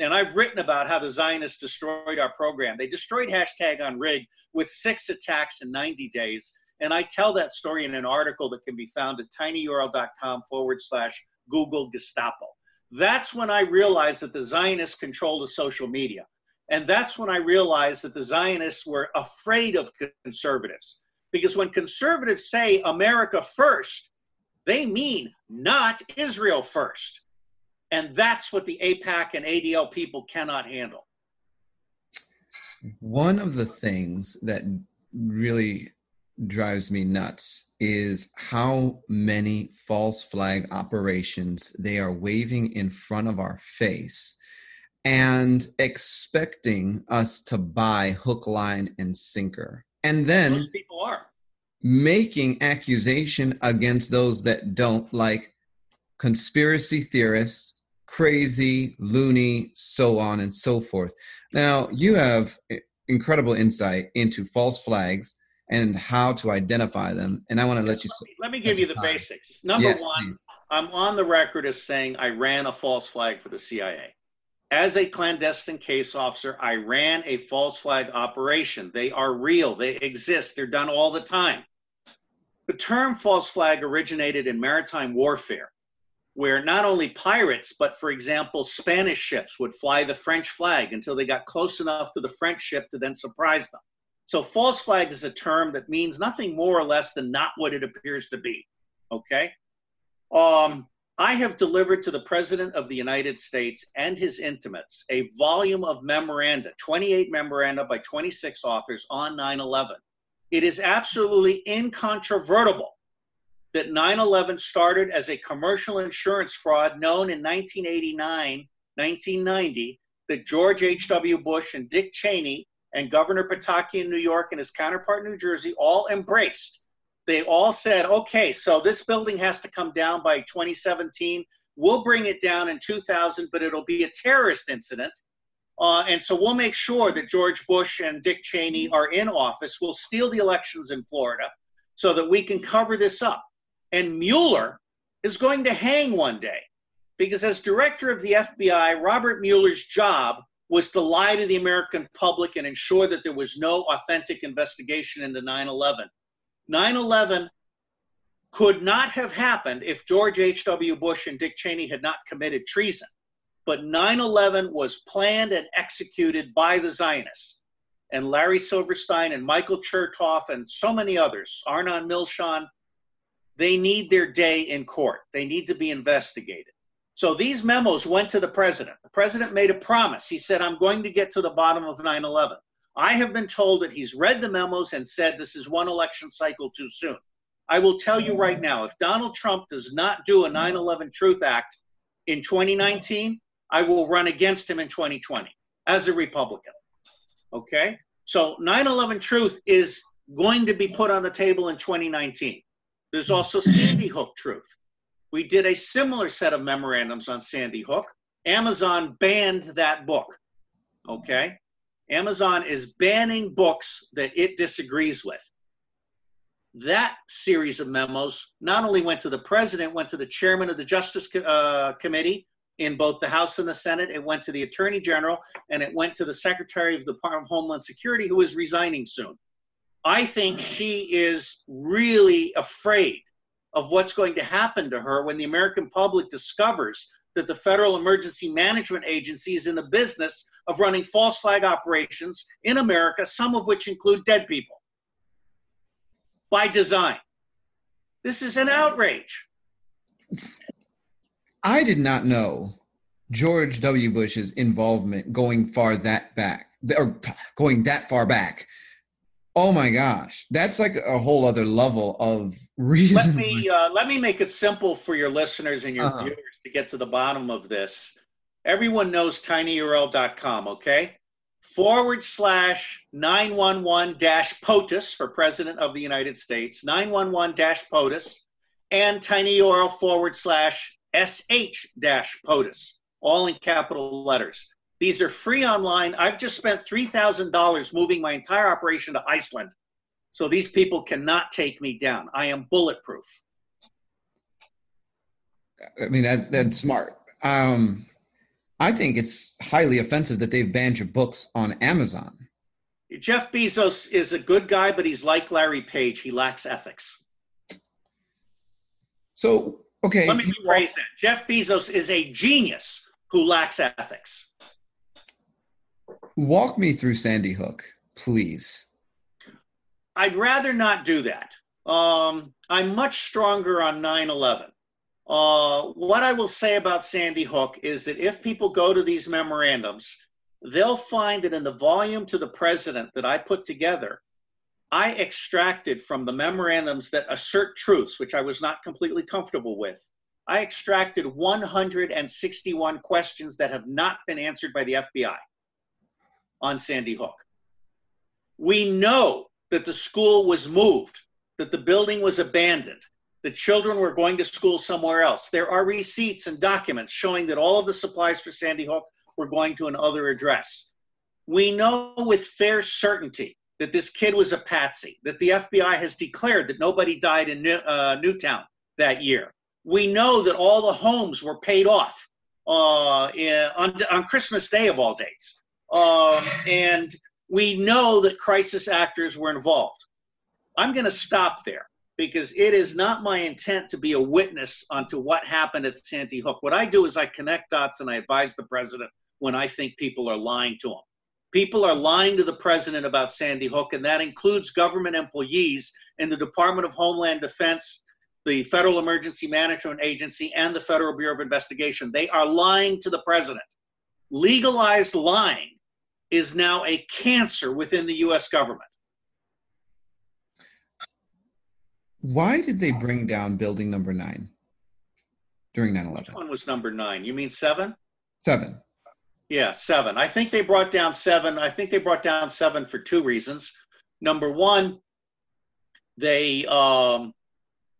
And I've written about how the Zionists destroyed our program. They destroyed hashtag unrig with six attacks in ninety days. And I tell that story in an article that can be found at tinyurl.com forward slash Google Gestapo. That's when I realized that the Zionists controlled the social media. And that's when I realized that the Zionists were afraid of conservatives. Because when conservatives say America first, they mean not Israel first. And that's what the AIPAC and A D L people cannot handle. One of the things that really drives me nuts is how many false flag operations they are waving in front of our face and expecting us to buy hook, line, and sinker. And then most people are making accusation against those that don't, like conspiracy theorists, crazy, loony, so on and so forth. Now, you have incredible insight into false flags and how to identify them. And I want to let you. Let me, let me give you the basics. Number yes, one, please. I'm on the record as saying I ran a false flag for the C I A. As a clandestine case officer, I ran a false flag operation. They are real. They exist. They're done all the time. The term false flag originated in maritime warfare, where not only pirates, but for example, Spanish ships would fly the French flag until they got close enough to the French ship to then surprise them. So false flag is a term that means nothing more or less than not what it appears to be, okay? Um, I have delivered to the President of the United States and his intimates a volume of memoranda, twenty-eight memoranda by twenty-six authors on nine eleven. It is absolutely incontrovertible that nine eleven started as a commercial insurance fraud known in nineteen eighty-nine, nineteen ninety, that George H W. Bush and Dick Cheney and Governor Pataki in New York and his counterpart in New Jersey all embraced. They all said, okay, so this building has to come down by twenty seventeen. We'll bring it down in two thousand, but it'll be a terrorist incident. Uh, and so we'll make sure that George Bush and Dick Cheney are in office. We'll steal the elections in Florida so that we can cover this up. And Mueller is going to hang one day because as director of the F B I, Robert Mueller's job was to lie to the American public and ensure that there was no authentic investigation into nine eleven. nine eleven could not have happened if George H W. Bush and Dick Cheney had not committed treason. But nine eleven was planned and executed by the Zionists. And Larry Silverstein and Michael Chertoff and so many others, Arnon Milchan, they need their day in court. They need to be investigated. So these memos went to the president. The president made a promise. He said, I'm going to get to the bottom of nine eleven. I have been told that he's read the memos and said this is one election cycle too soon. I will tell you right now, if Donald Trump does not do a nine eleven Truth Act in twenty nineteen, I will run against him in twenty twenty as a Republican. Okay? So nine eleven Truth is going to be put on the table in twenty nineteen. There's also Sandy Hook Truth. We did a similar set of memorandums on Sandy Hook. Amazon banned that book, okay? Amazon is banning books that it disagrees with. That series of memos not only went to the president, went to the chairman of the Justice uh, Committee in both the House and the Senate. It went to the Attorney General, and it went to the Secretary of the Department of Homeland Security, who is resigning soon. I think she is really afraid of what's going to happen to her when the American public discovers that the Federal Emergency Management Agency is in the business of running false flag operations in America, some of which include dead people, by design. This is an outrage. I did not know George W. Bush's involvement going far that back, or going that far back. Oh my gosh, that's like a whole other level of reason. Let me, uh, let me make it simple for your listeners and your uh-huh. viewers to get to the bottom of this. Everyone knows tiny U R L dot com, okay? Forward slash nine one one dash POTUS for President of the United States, nine one one dash POTUS, and tinyurl forward slash sh dash POTUS, all in capital letters. These are free online. I've just spent three thousand dollars moving my entire operation to Iceland, so these people cannot take me down. I am bulletproof. I mean, that, that's smart. Um, I think it's highly offensive that they've banned your books on Amazon. Jeff Bezos is a good guy, but he's like Larry Page. He lacks ethics. So, okay. Let me rephrase that. Jeff Bezos is a genius who lacks ethics. Walk me through Sandy Hook, please. I'd rather not do that. Um, I'm much stronger on nine eleven. Uh, what I will say about Sandy Hook is that if people go to these memorandums, they'll find that in the volume to the president that I put together, I extracted from the memorandums that assert truths, which I was not completely comfortable with. I extracted one hundred sixty-one questions that have not been answered by the F B I. On Sandy Hook. We know that the school was moved, that the building was abandoned, the children were going to school somewhere else. There are receipts and documents showing that all of the supplies for Sandy Hook were going to another address. We know with fair certainty that this kid was a patsy, that the F B I has declared that nobody died in New, uh, Newtown that year. We know that all the homes were paid off uh, in, on, on Christmas Day of all dates. Um, and we know that crisis actors were involved. I'm going to stop there because it is not my intent to be a witness onto what happened at Sandy Hook. What I do is I connect dots and I advise the president when I think people are lying to him. People are lying to the president about Sandy Hook, and that includes government employees in the Department of Homeland Defense, the Federal Emergency Management Agency, and the Federal Bureau of Investigation. They are lying to the president. Legalized lying is now a cancer within the U S government. Why did they bring down building number nine during nine eleven? Which one was number nine? You mean seven? Seven. Yeah, seven. I think they brought down seven. I think they brought down seven for two reasons. Number one, they um,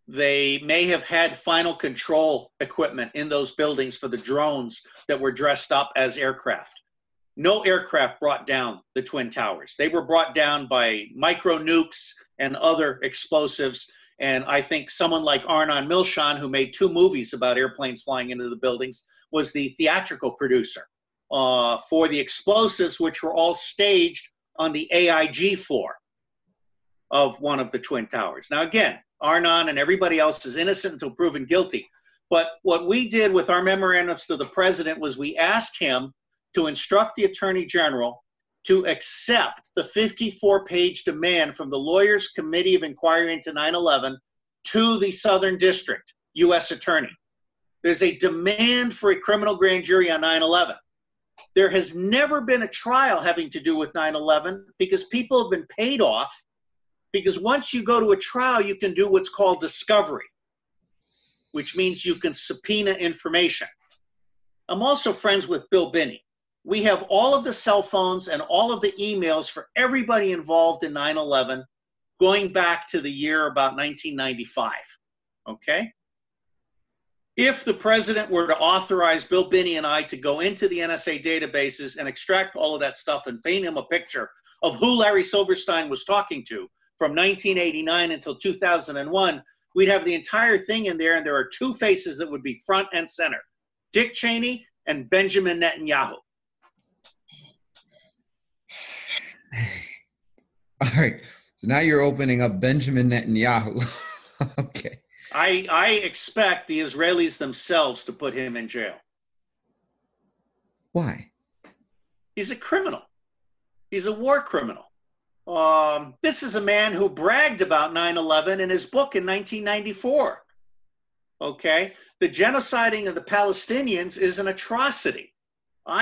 they may have had final control equipment in those buildings for the drones that were dressed up as aircraft. No aircraft brought down the Twin Towers. They were brought down by micro nukes and other explosives. And I think someone like Arnon Milchan, who made two movies about airplanes flying into the buildings, was the theatrical producer Uh, for the explosives, which were all staged on the A I G floor of one of the Twin Towers. Now, again, Arnon and everybody else is innocent until proven guilty. But what we did with our memorandums to the president was we asked him to instruct the attorney general to accept the fifty-four page demand from the Lawyers Committee of Inquiry into nine eleven to the Southern District U S attorney. There's a demand for a criminal grand jury on nine eleven. There has never been a trial having to do with nine eleven because people have been paid off, because once you go to a trial, you can do what's called discovery, which means you can subpoena information. I'm also friends with Bill Binney. We have all of the cell phones and all of the emails for everybody involved in nine eleven going back to the year about nineteen ninety-five, okay? If the president were to authorize Bill Binney and I to go into the N S A databases and extract all of that stuff and paint him a picture of who Larry Silverstein was talking to from nineteen eighty-nine until two thousand one, we'd have the entire thing in there, and there are two faces that would be front and center, Dick Cheney and Benjamin Netanyahu. All right, so now you're opening up Benjamin Netanyahu. Okay. I, I expect the Israelis themselves to put him in jail. Why? He's a criminal. He's a war criminal. Um, this is a man who bragged about nine eleven in his book in nineteen ninety-four. Okay? The genociding of the Palestinians is an atrocity.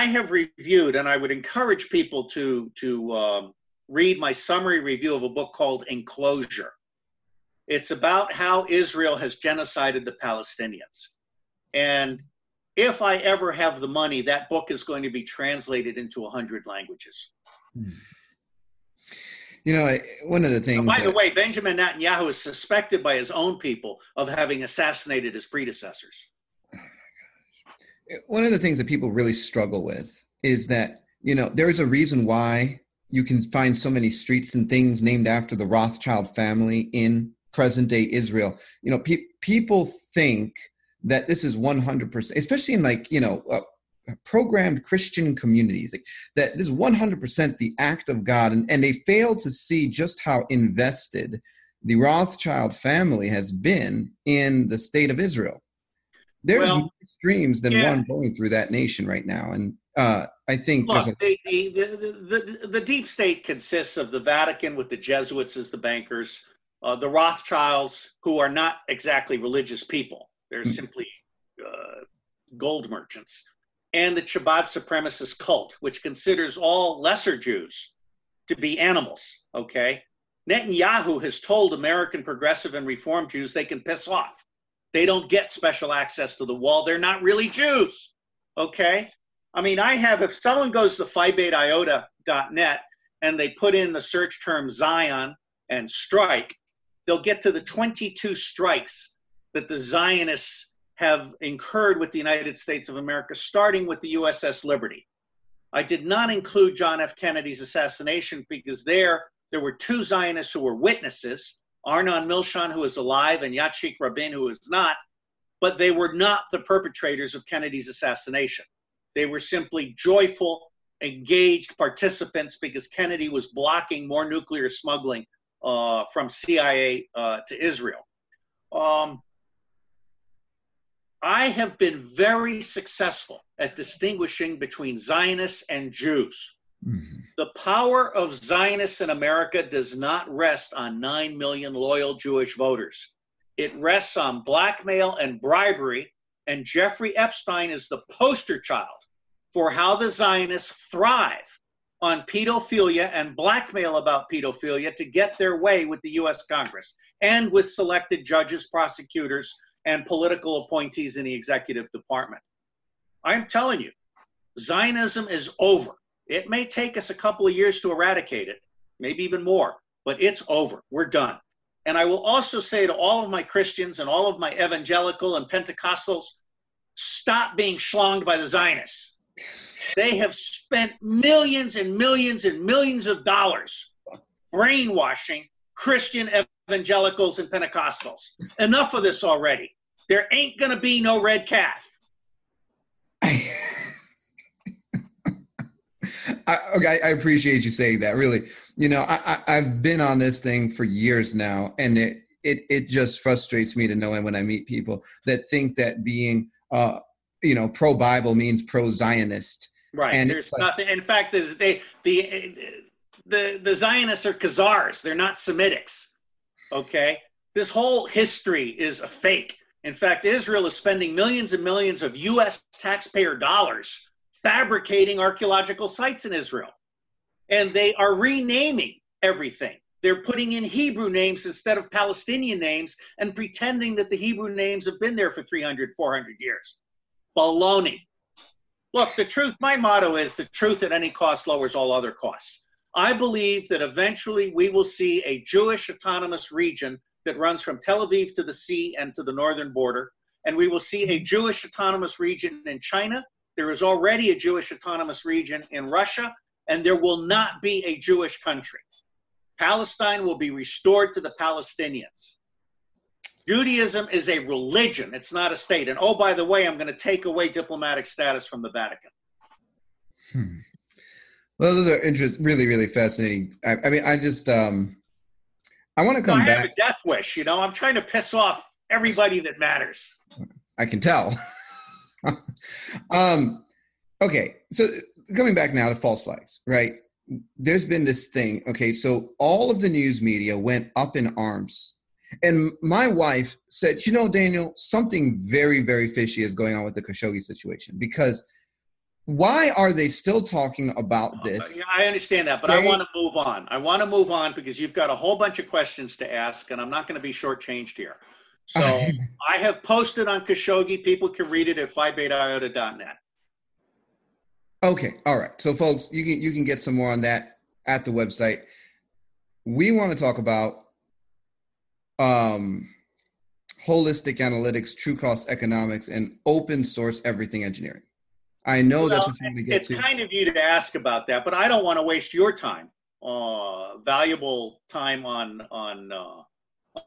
I have reviewed, and I would encourage people to, to um, read my summary review of a book called Enclosure. It's about how Israel has genocided the Palestinians. And if I ever have the money, that book is going to be translated into one hundred languages. You know, one of the things... Now, by the way, Benjamin Netanyahu is suspected by his own people of having assassinated his predecessors. Oh my gosh. One of the things that people really struggle with is that, you know, there is a reason why you can find so many streets and things named after the Rothschild family in present-day Israel. You know, pe- people think that this is one hundred percent, especially in, like, you know, uh, programmed Christian communities, like, that this is one hundred percent the act of God, and, and they fail to see just how invested the Rothschild family has been in the state of Israel. There's well, more streams than yeah. one going through that nation right now, and uh, I think... Look, a- the, the, the, the, the deep state consists of the Vatican with the Jesuits as the bankers, Uh, the Rothschilds, who are not exactly religious people. They're simply uh, gold merchants. And the Chabad supremacist cult, which considers all lesser Jews to be animals, okay? Netanyahu has told American progressive and reform Jews they can piss off. They don't get special access to the wall. They're not really Jews, okay? I mean, I have, if someone goes to phibetaiota dot net and they put in the search term Zion and strike, they'll get to the twenty-two strikes that the Zionists have incurred with the United States of America, starting with the U S S Liberty. I did not include John F. Kennedy's assassination because there, there were two Zionists who were witnesses, Arnon Milchan, who is alive, and Yitzhak Rabin, who is not, but they were not the perpetrators of Kennedy's assassination. They were simply joyful, engaged participants because Kennedy was blocking more nuclear smuggling uh, from C I A uh, to Israel. Um, I have been very successful at distinguishing between Zionists and Jews. Mm-hmm. The power of Zionists in America does not rest on nine million loyal Jewish voters. It rests on blackmail and bribery, and Jeffrey Epstein is the poster child for how the Zionists thrive on pedophilia and blackmail about pedophilia to get their way with the U S Congress and with selected judges, prosecutors, and political appointees in the executive department. I'm telling you, Zionism is over. It may take us a couple of years to eradicate it, maybe even more, but it's over. We're done. And I will also say to all of my Christians and all of my evangelical and Pentecostals, stop being schlonged by the Zionists. They have spent millions and millions and millions of dollars brainwashing Christian evangelicals and Pentecostals. Enough of this already. There ain't going to be no red calf. I, okay, I appreciate you saying that, really. You know, I, I, I've been on this thing for years now, and it, it, it just frustrates me to know when I meet people that think that being, uh, you know, pro-Bible means pro-Zionist. Right. And there's like, nothing. In fact, they, the, the, the Zionists are Khazars. They're not Semitics. Okay? This whole history is a fake. In fact, Israel is spending millions and millions of U S taxpayer dollars fabricating archaeological sites in Israel. And they are renaming everything. They're putting in Hebrew names instead of Palestinian names and pretending that the Hebrew names have been there for three hundred, four hundred years. Baloney. Look, the truth, my motto is the truth at any cost lowers all other costs. I believe that eventually we will see a Jewish autonomous region that runs from Tel Aviv to the sea and to the northern border. And we will see a Jewish autonomous region in China. There is already a Jewish autonomous region in Russia, and there will not be a Jewish country. Palestine will be restored to the Palestinians. Judaism is a religion. It's not a state. And oh, by the way, I'm going to take away diplomatic status from the Vatican. Hmm. Well, those are interesting, really, really fascinating. I, I mean, I just, um, I want to come no, I back. I have a death wish, you know. I'm trying to piss off everybody that matters. I can tell. um, okay, so coming back now to false flags, right? There's been this thing, okay, so all of the news media went up in arms. And my wife said, you know, Daniel, something very, very fishy is going on with the Khashoggi situation, because why are they still talking about this? Yeah, I understand that, but right? I want to move on. I want to move on because you've got a whole bunch of questions to ask, and I'm not going to be shortchanged here. So I have posted on Khashoggi. People can read it at phi beta iota dot net. Okay. All right. So, folks, you can you can get some more on that at the website. We want to talk about um, holistic analytics, true cost economics, and open source everything engineering. I know well, that's what you're going to get it's to. It's kind of you to ask about that, but I don't want to waste your time, uh, valuable time on on uh,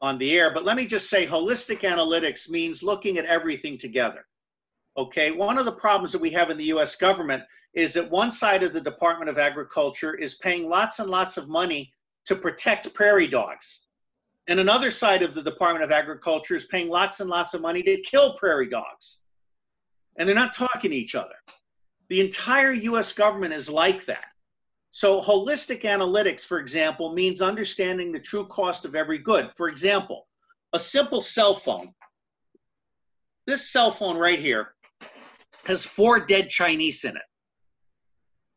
on the air. But let me just say, holistic analytics means looking at everything together. Okay, one of the problems that we have in the U S government is that one side of the Department of Agriculture is paying lots and lots of money to protect prairie dogs. And another side of the Department of Agriculture is paying lots and lots of money to kill prairie dogs. And they're not talking to each other. The entire U S government is like that. So holistic analytics, for example, means understanding the true cost of every good. For example, a simple cell phone. This cell phone right here has four dead Chinese in it.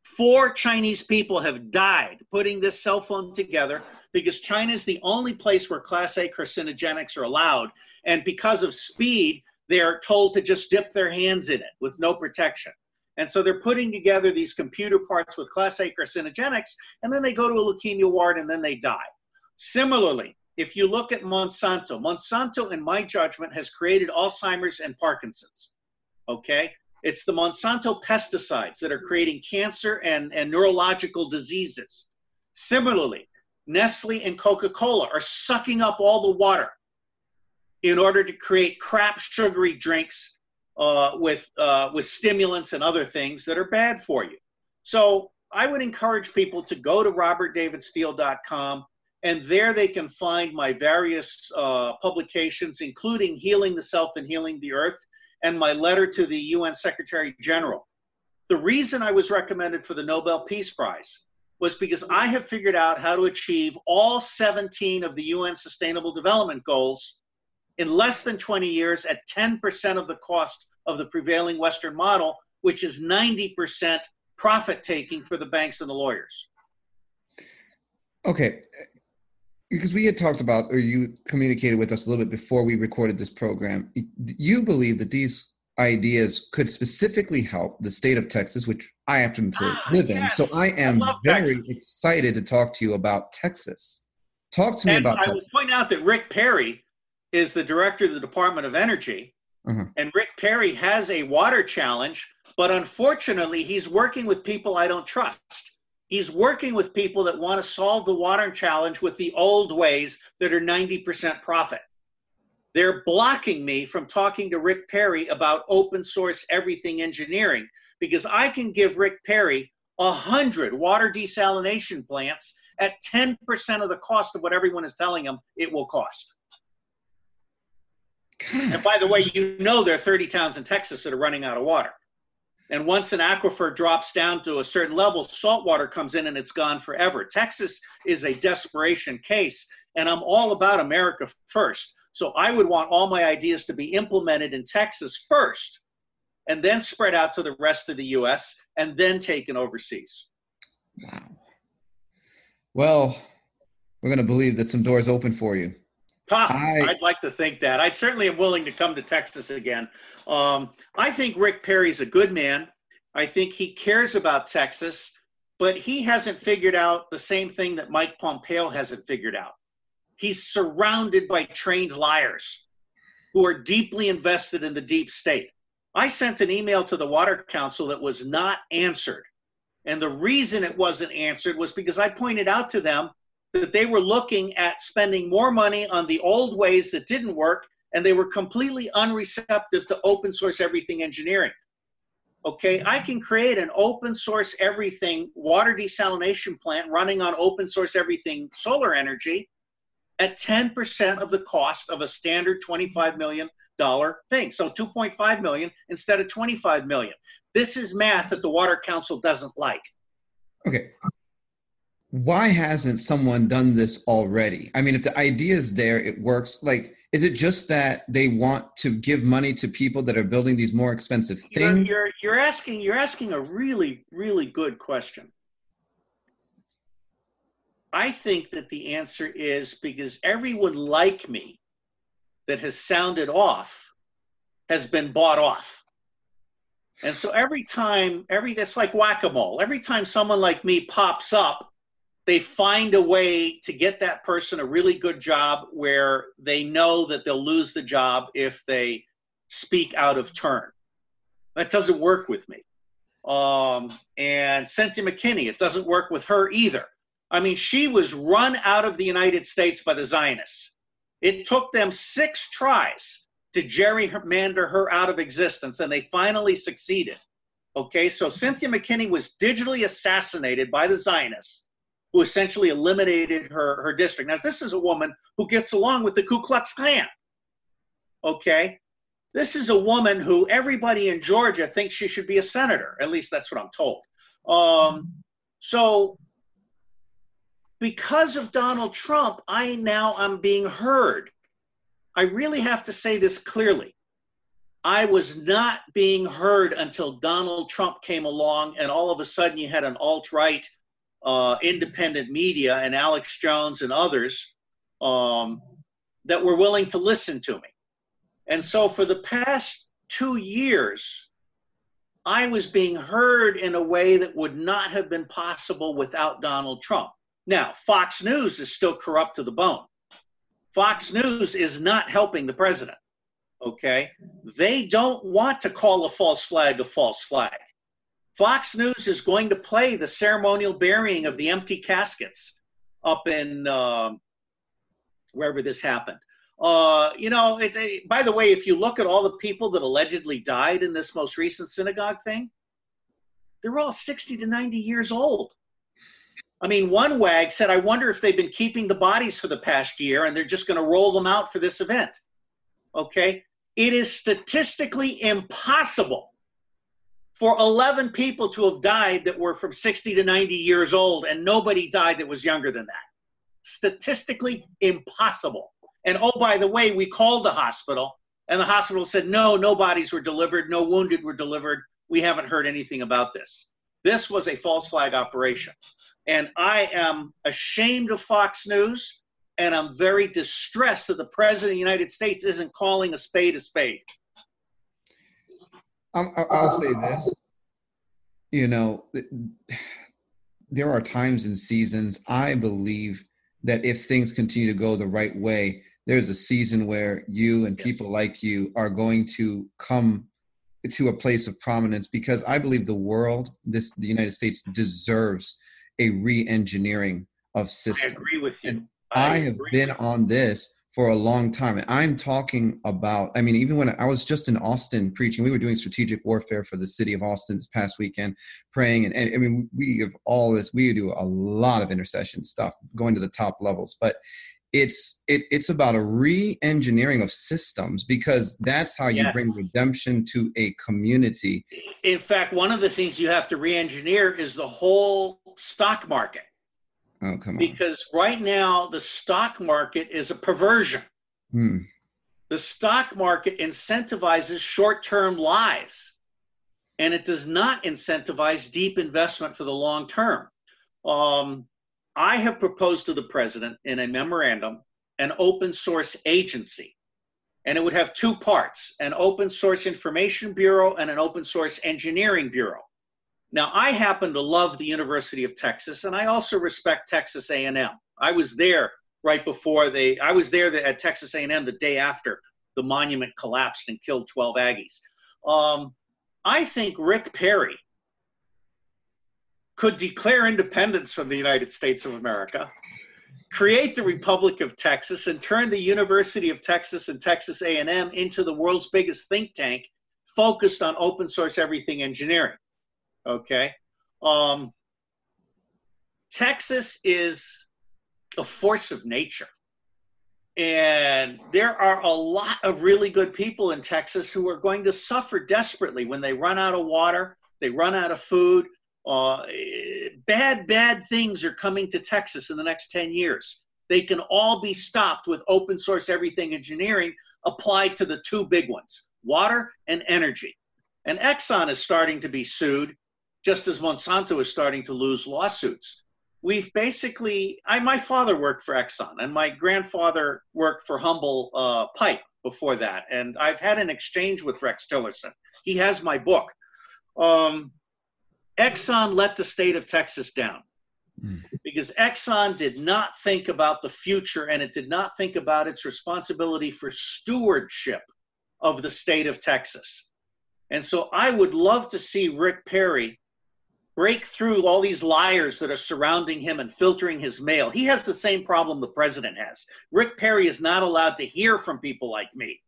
Four Chinese people have died putting this cell phone together because China is the only place where class A carcinogenics are allowed. And because of speed, they're told to just dip their hands in it with no protection. And so they're putting together these computer parts with class A carcinogenics, and then they go to a leukemia ward and then they die. Similarly, if you look at Monsanto, Monsanto, in my judgment, has created Alzheimer's and Parkinson's, okay? It's the Monsanto pesticides that are creating cancer and, and neurological diseases. Similarly, Nestle and Coca-Cola are sucking up all the water in order to create crap sugary drinks uh, with, uh, with stimulants and other things that are bad for you. So I would encourage people to go to robert david steele dot com, and there they can find my various uh, publications, including Healing the Self and Healing the Earth, and my letter to the U N Secretary General. The reason I was recommended for the Nobel Peace Prize was because I have figured out how to achieve all seventeen of the U N Sustainable Development Goals in less than twenty years at ten percent of the cost of the prevailing Western model, which is ninety percent profit taking for the banks and the lawyers. Okay, because we had talked about, or you communicated with us a little bit before we recorded this program, you believe that these ideas could specifically help the state of Texas, which I happen to ah, live yes. in. So I am I very Texas. excited to talk to you about Texas. Talk to me and about I Texas. I will point out that Rick Perry is the director of the Department of Energy, uh-huh. and Rick Perry has a water challenge, but unfortunately he's working with people I don't trust. He's working with people that want to solve the water challenge with the old ways that are ninety percent profit. They're blocking me from talking to Rick Perry about open source everything engineering, because I can give Rick Perry one hundred water desalination plants at ten percent of the cost of what everyone is telling him it will cost. And by the way, you know there are thirty towns in Texas that are running out of water. And once an aquifer drops down to a certain level, salt water comes in and it's gone forever. Texas is a desperation case, and I'm all about America first. So I would want all my ideas to be implemented in Texas first, and then spread out to the rest of the U S, and then taken overseas. Wow. Well, we're going to believe that some doors open for you. Pop, I, I'd like to think that. I certainly am willing to come to Texas again. Um, I think Rick Perry's a good man. I think he cares about Texas, but he hasn't figured out the same thing that Mike Pompeo hasn't figured out. He's surrounded by trained liars who are deeply invested in the deep state. I sent an email to the Water Council that was not answered. And the reason it wasn't answered was because I pointed out to them that they were looking at spending more money on the old ways that didn't work, and they were completely unreceptive to open source everything engineering. Okay, I can create an open source everything water desalination plant running on open source everything solar energy at ten percent of the cost of a standard twenty-five million dollars thing. So two point five million dollars instead of twenty-five million dollars. This is math that the Water Council doesn't like. Okay. Why hasn't someone done this already? I mean, if the idea is there, it works. Like, is it just that they want to give money to people that are building these more expensive things? You're, you're, you're asking, you're asking a really, really good question. I think that the answer is because everyone like me that has sounded off has been bought off. And so every time, every it's like whack-a-mole. Every time someone like me pops up, they find a way to get that person a really good job where they know that they'll lose the job if they speak out of turn. That doesn't work with me. Um, and Cynthia McKinney, it doesn't work with her either. I mean, she was run out of the United States by the Zionists. It took them six tries to gerrymander her out of existence, and they finally succeeded. Okay, so Cynthia McKinney was digitally assassinated by the Zionists, who essentially eliminated her, her district. Now, this is a woman who gets along with the Ku Klux Klan, okay? This is a woman who everybody in Georgia thinks she should be a senator. At least that's what I'm told. Um, so because of Donald Trump, I now I'm being heard. I really have to say this clearly. I was not being heard until Donald Trump came along, and all of a sudden you had an alt-right Uh, independent media and Alex Jones and others um, that were willing to listen to me. And so for the past two years, I was being heard in a way that would not have been possible without Donald Trump. Now, Fox News is still corrupt to the bone. Fox News is not helping the president. okay? They don't want to call a false flag a false flag. Fox News is going to play the ceremonial burying of the empty caskets up in uh, wherever this happened. Uh, you know, it's a, by the way, if you look at all the people that allegedly died in this most recent synagogue thing, they're all sixty to ninety years old. I mean, one wag said, I wonder if they've been keeping the bodies for the past year and they're just going to roll them out for this event. Okay? It is statistically impossible for eleven people to have died that were from sixty to ninety years old, and nobody died that was younger than that. Statistically impossible. And oh, by the way, we called the hospital, and the hospital said, no, no bodies were delivered, no wounded were delivered. We haven't heard anything about this. This was a false flag operation. And I am ashamed of Fox News, and I'm very distressed that the President of the United States isn't calling a spade a spade. I'm, I'll say this, you know, there are times and seasons. I believe that if things continue to go the right way, there's a season where you and people like you are going to come to a place of prominence, because I believe the world, this, the United States, deserves a re-engineering of systems. I agree with you. And I, I have been on this for a long time. And I'm talking about, I mean, even when I was just in Austin preaching, we were doing strategic warfare for the city of Austin this past weekend, praying. And, and I mean, we have all this, we do a lot of intercession stuff, going to the top levels, but It's it, it's about a re-engineering of systems, because that's how you yes. bring redemption to a community. In fact, one of the things you have to re-engineer is the whole stock market. Oh, come on. Because right now the stock market is a perversion. Hmm. The stock market incentivizes short-term lies, and it does not incentivize deep investment for the long term. Um, I have proposed to the president in a memorandum an open source agency, and it would have two parts, an open source information bureau and an open source engineering bureau. Now, I happen to love the University of Texas, and I also respect Texas A and M. I was there right before they, I was there at Texas A and M the day after the monument collapsed and killed twelve Aggies. Um, I think Rick Perry could declare independence from the United States of America, create the Republic of Texas, and turn the University of Texas and Texas A and M into the world's biggest think tank focused on open source everything engineering, okay? Um, Texas is a force of nature. And there are a lot of really good people in Texas who are going to suffer desperately when they run out of water, they run out of food. Uh, bad, bad things are coming to Texas in the next ten years. They can all be stopped with open source everything engineering applied to the two big ones, water and energy. And Exxon is starting to be sued, just as Monsanto is starting to lose lawsuits. We've basically, I, my father worked for Exxon, and my grandfather worked for Humble uh, Pipe before that. And I've had an exchange with Rex Tillerson. He has my book. Um, Exxon let the state of Texas down because Exxon did not think about the future, and it did not think about its responsibility for stewardship of the state of Texas. And so I would love to see Rick Perry break through all these liars that are surrounding him and filtering his mail. He has the same problem the president has. Rick Perry is not allowed to hear from people like me,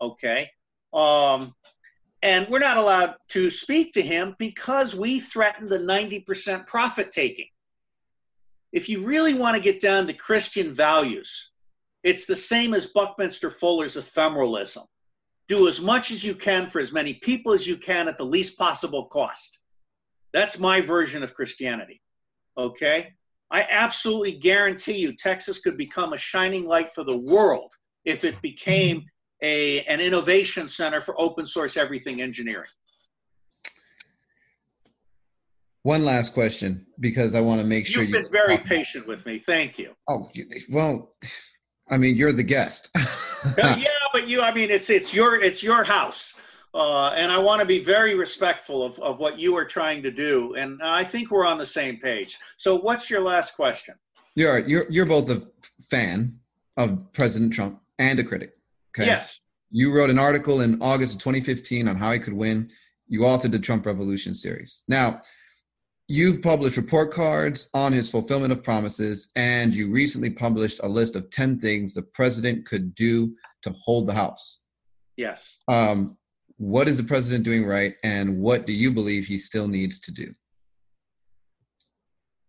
okay? Um... And we're not allowed to speak to him because we threaten the ninety percent profit taking. If you really want to get down to Christian values, it's the same as Buckminster Fuller's ephemeralism. Do as much as you can for as many people as you can at the least possible cost. That's my version of Christianity, okay? I absolutely guarantee you Texas could become a shining light for the world if it became A, an innovation center for open source everything engineering. One last question, because I want to make sure you've been you very patient with me. Thank you. Oh, well, I mean, you're the guest. Yeah, but you, I mean, it's it's your it's your house, uh, and I want to be very respectful of of what you are trying to do, and I think we're on the same page. So, what's your last question? You're you're you're both a fan of President Trump and a critic. Okay. Yes. You wrote an article in August of twenty fifteen on how he could win. You authored the Trump Revolution series. Now, you've published report cards on his fulfillment of promises, and you recently published a list of ten things the president could do to hold the House. Yes. Um, what is the president doing right, and what do you believe he still needs to do?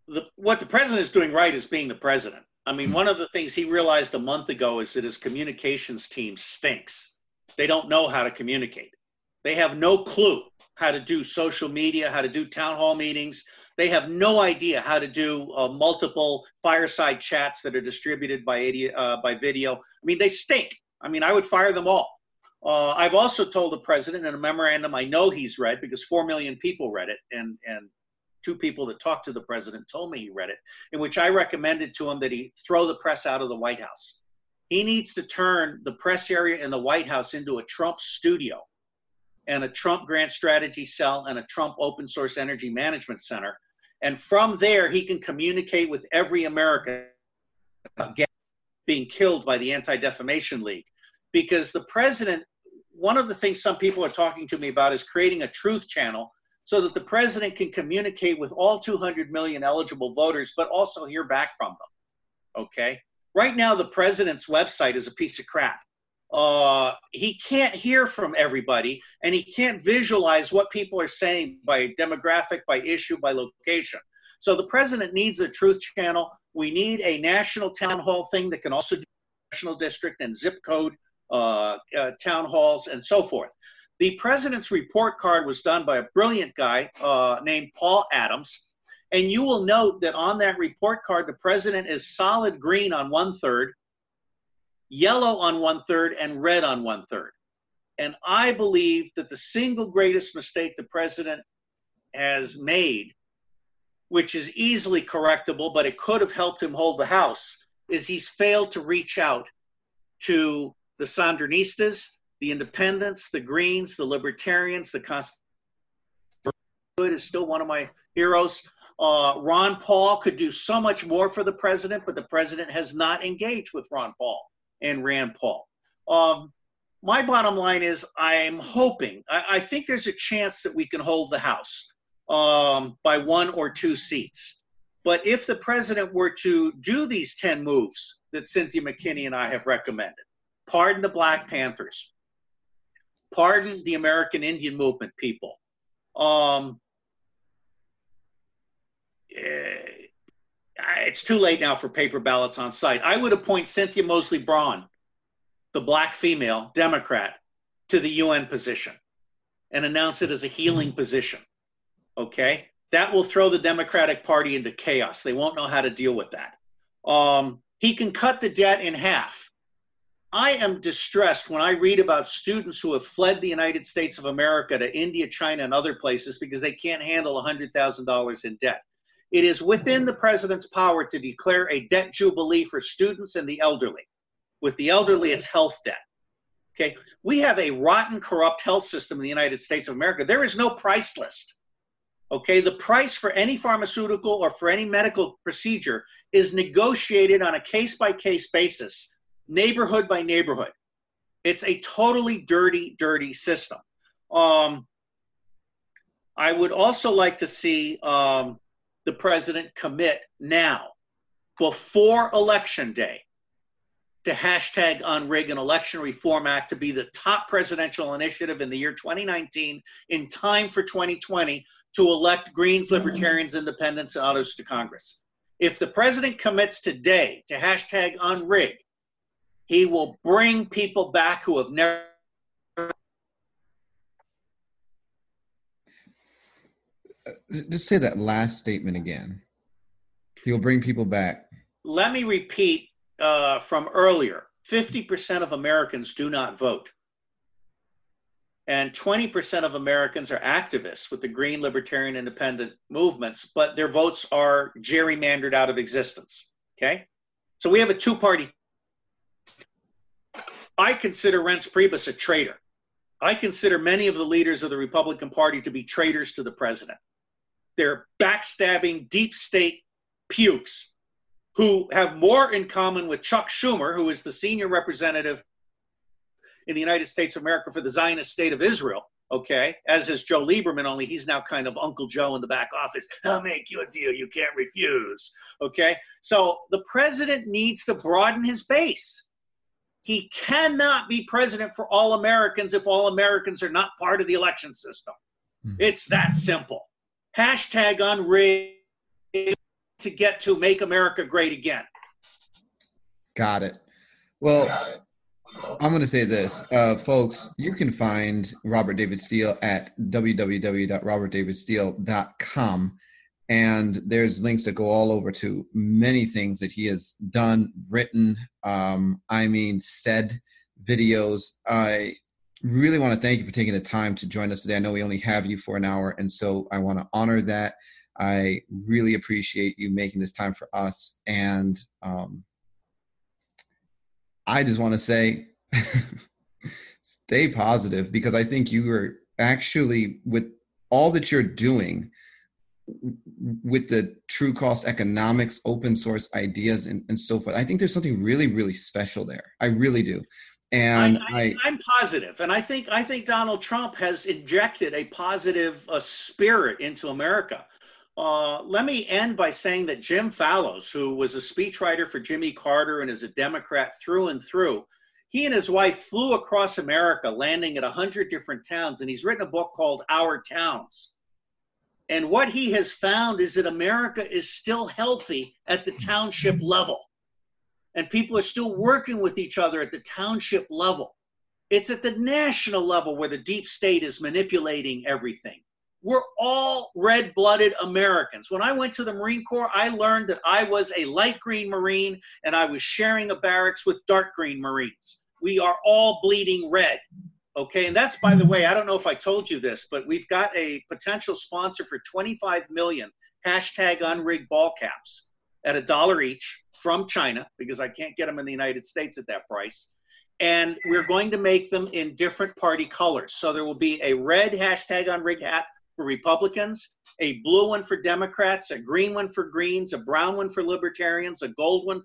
The, what the president is doing right is being the president. I mean, one of the things he realized a month ago is that his communications team stinks. They don't know how to communicate. They have no clue how to do social media, how to do town hall meetings. They have no idea how to do uh, multiple fireside chats that are distributed by uh, by video. I mean, they stink. I mean, I would fire them all. Uh, I've also told the president in a memorandum I know he's read, because four million people read it, and and. two people that talked to the president told me he read it, in which I recommended to him that he throw the press out of the White House. He needs to turn the press area in the White House into a Trump studio and a Trump grant strategy cell and a Trump open source energy management center. And from there, he can communicate with every American about being killed by the Anti-Defamation League. Because the president, one of the things some people are talking to me about is creating a truth channel so that the president can communicate with all two hundred million eligible voters, but also hear back from them, okay? Right now, the president's website is a piece of crap. Uh, he can't hear from everybody, and he can't visualize what people are saying by demographic, by issue, by location. So the president needs a truth channel. We need a national town hall thing that can also do national district and zip code uh, uh, town halls and so forth. The president's report card was done by a brilliant guy uh, named Paul Adams. And you will note that on that report card, the president is solid green on one third, yellow on one third, and red on one third. And I believe that the single greatest mistake the president has made, which is easily correctable, but it could have helped him hold the House, is he's failed to reach out to the Sandinistas, the independents, the Greens, the libertarians, the Constitution is still one of my heroes. Uh, Ron Paul could do so much more for the president, but the president has not engaged with Ron Paul and Rand Paul. Um, my bottom line is I'm hoping, I, I think there's a chance that we can hold the House um, by one or two seats. But if the president were to do these ten moves that Cynthia McKinney and I have recommended, pardon the Black Panthers, pardon the American Indian Movement people. Um, it's too late now for paper ballots on site. I would appoint Cynthia Mosley Braun, the black female Democrat, to the U N position and announce it as a healing position, okay? That will throw the Democratic Party into chaos. They won't know how to deal with that. Um, he can cut the debt in half. I am distressed when I read about students who have fled the United States of America to India, China, and other places because they can't handle one hundred thousand dollars in debt. It is within the president's power to declare a debt jubilee for students and the elderly. With the elderly, it's health debt. Okay, we have a rotten, corrupt health system in the United States of America. There is no price list. Okay, the price for any pharmaceutical or for any medical procedure is negotiated on a case-by-case basis, neighborhood by neighborhood. It's a totally dirty, dirty system. Um, I would also like to see um, the president commit now, before Election Day, to hashtag Unrig an Election Reform Act to be the top presidential initiative in the year twenty nineteen, in time for twenty twenty, to elect Greens, Libertarians, Independents, and others to Congress. If the president commits today to hashtag Unrig, he will bring people back who have never. Just say that last statement again. He'll bring people back. Let me repeat uh, from earlier. fifty percent of Americans do not vote. And twenty percent of Americans are activists with the Green, Libertarian, Independent movements, but their votes are gerrymandered out of existence. Okay? So we have a two-party. I consider Reince Priebus a traitor. I consider many of the leaders of the Republican Party to be traitors to the president. They're backstabbing, deep state pukes who have more in common with Chuck Schumer, who is the senior representative in the United States of America for the Zionist state of Israel, okay, as is Joe Lieberman, only he's now kind of Uncle Joe in the back office. I'll make you a deal you can't refuse, okay? So the president needs to broaden his base. He cannot be president for all Americans if all Americans are not part of the election system. Mm-hmm. It's that simple. Hashtag Unrig to get to make America great again. Got it. Well, Got it. I'm going to say this, uh, folks, you can find Robert David Steele at w w w dot robert david steele dot com. And there's links that go all over to many things that he has done, written, um, I mean, said, videos. I really want to thank you for taking the time to join us today. I know we only have you for an hour, and so I want to honor that. I really appreciate you making this time for us. And um, I just want to say, stay positive, because I think you are actually, with all that you're doing, with the true cost economics, open source ideas, and, and so forth. I think there's something really, really special there. I really do. And I, I, I, I'm positive. And I think, I think Donald Trump has injected a positive uh, spirit into America. Uh, let me end by saying that Jim Fallows, who was a speechwriter for Jimmy Carter and is a Democrat through and through, he and his wife flew across America, landing at one hundred different towns. And he's written a book called Our Towns. And what he has found is that America is still healthy at the township level. And people are still working with each other at the township level. It's at the national level where the deep state is manipulating everything. We're all red-blooded Americans. When I went to the Marine Corps, I learned that I was a light green Marine and I was sharing a barracks with dark green Marines. We are all bleeding red. Okay, and that's, by the way, I don't know if I told you this, but we've got a potential sponsor for twenty-five million hashtag unrigged ball caps at a dollar each from China, because I can't get them in the United States at that price. And we're going to make them in different party colors. So there will be a red hashtag unrigged hat for Republicans, a blue one for Democrats, a green one for Greens, a brown one for Libertarians, a gold one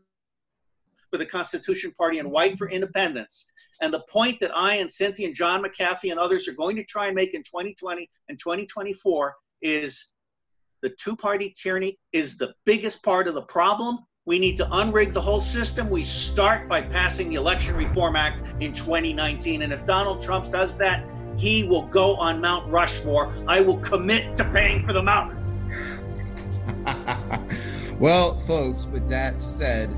for the Constitution Party, and white for Independents. And the point that I and Cynthia and John McAfee and others are going to try and make in twenty twenty and twenty twenty-four is the two-party tyranny is the biggest part of the problem. We need to unrig the whole system. We start by passing the Election Reform Act in twenty nineteen. And if Donald Trump does that, he will go on Mount Rushmore. I will commit to paying for the mountain. Well, folks, with that said,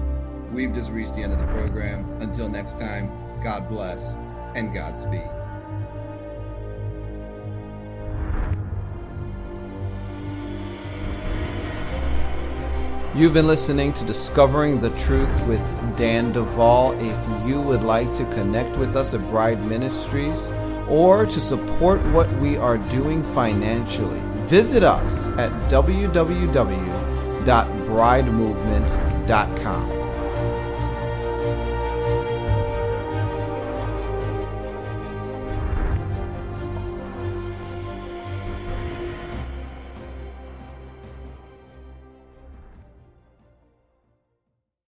we've just reached the end of the program. Until next time, God bless and Godspeed. You've been listening to Discovering the Truth with Dan Duvall. If you would like to connect with us at Bride Ministries or to support what we are doing financially, visit us at w w w dot bride movement dot com.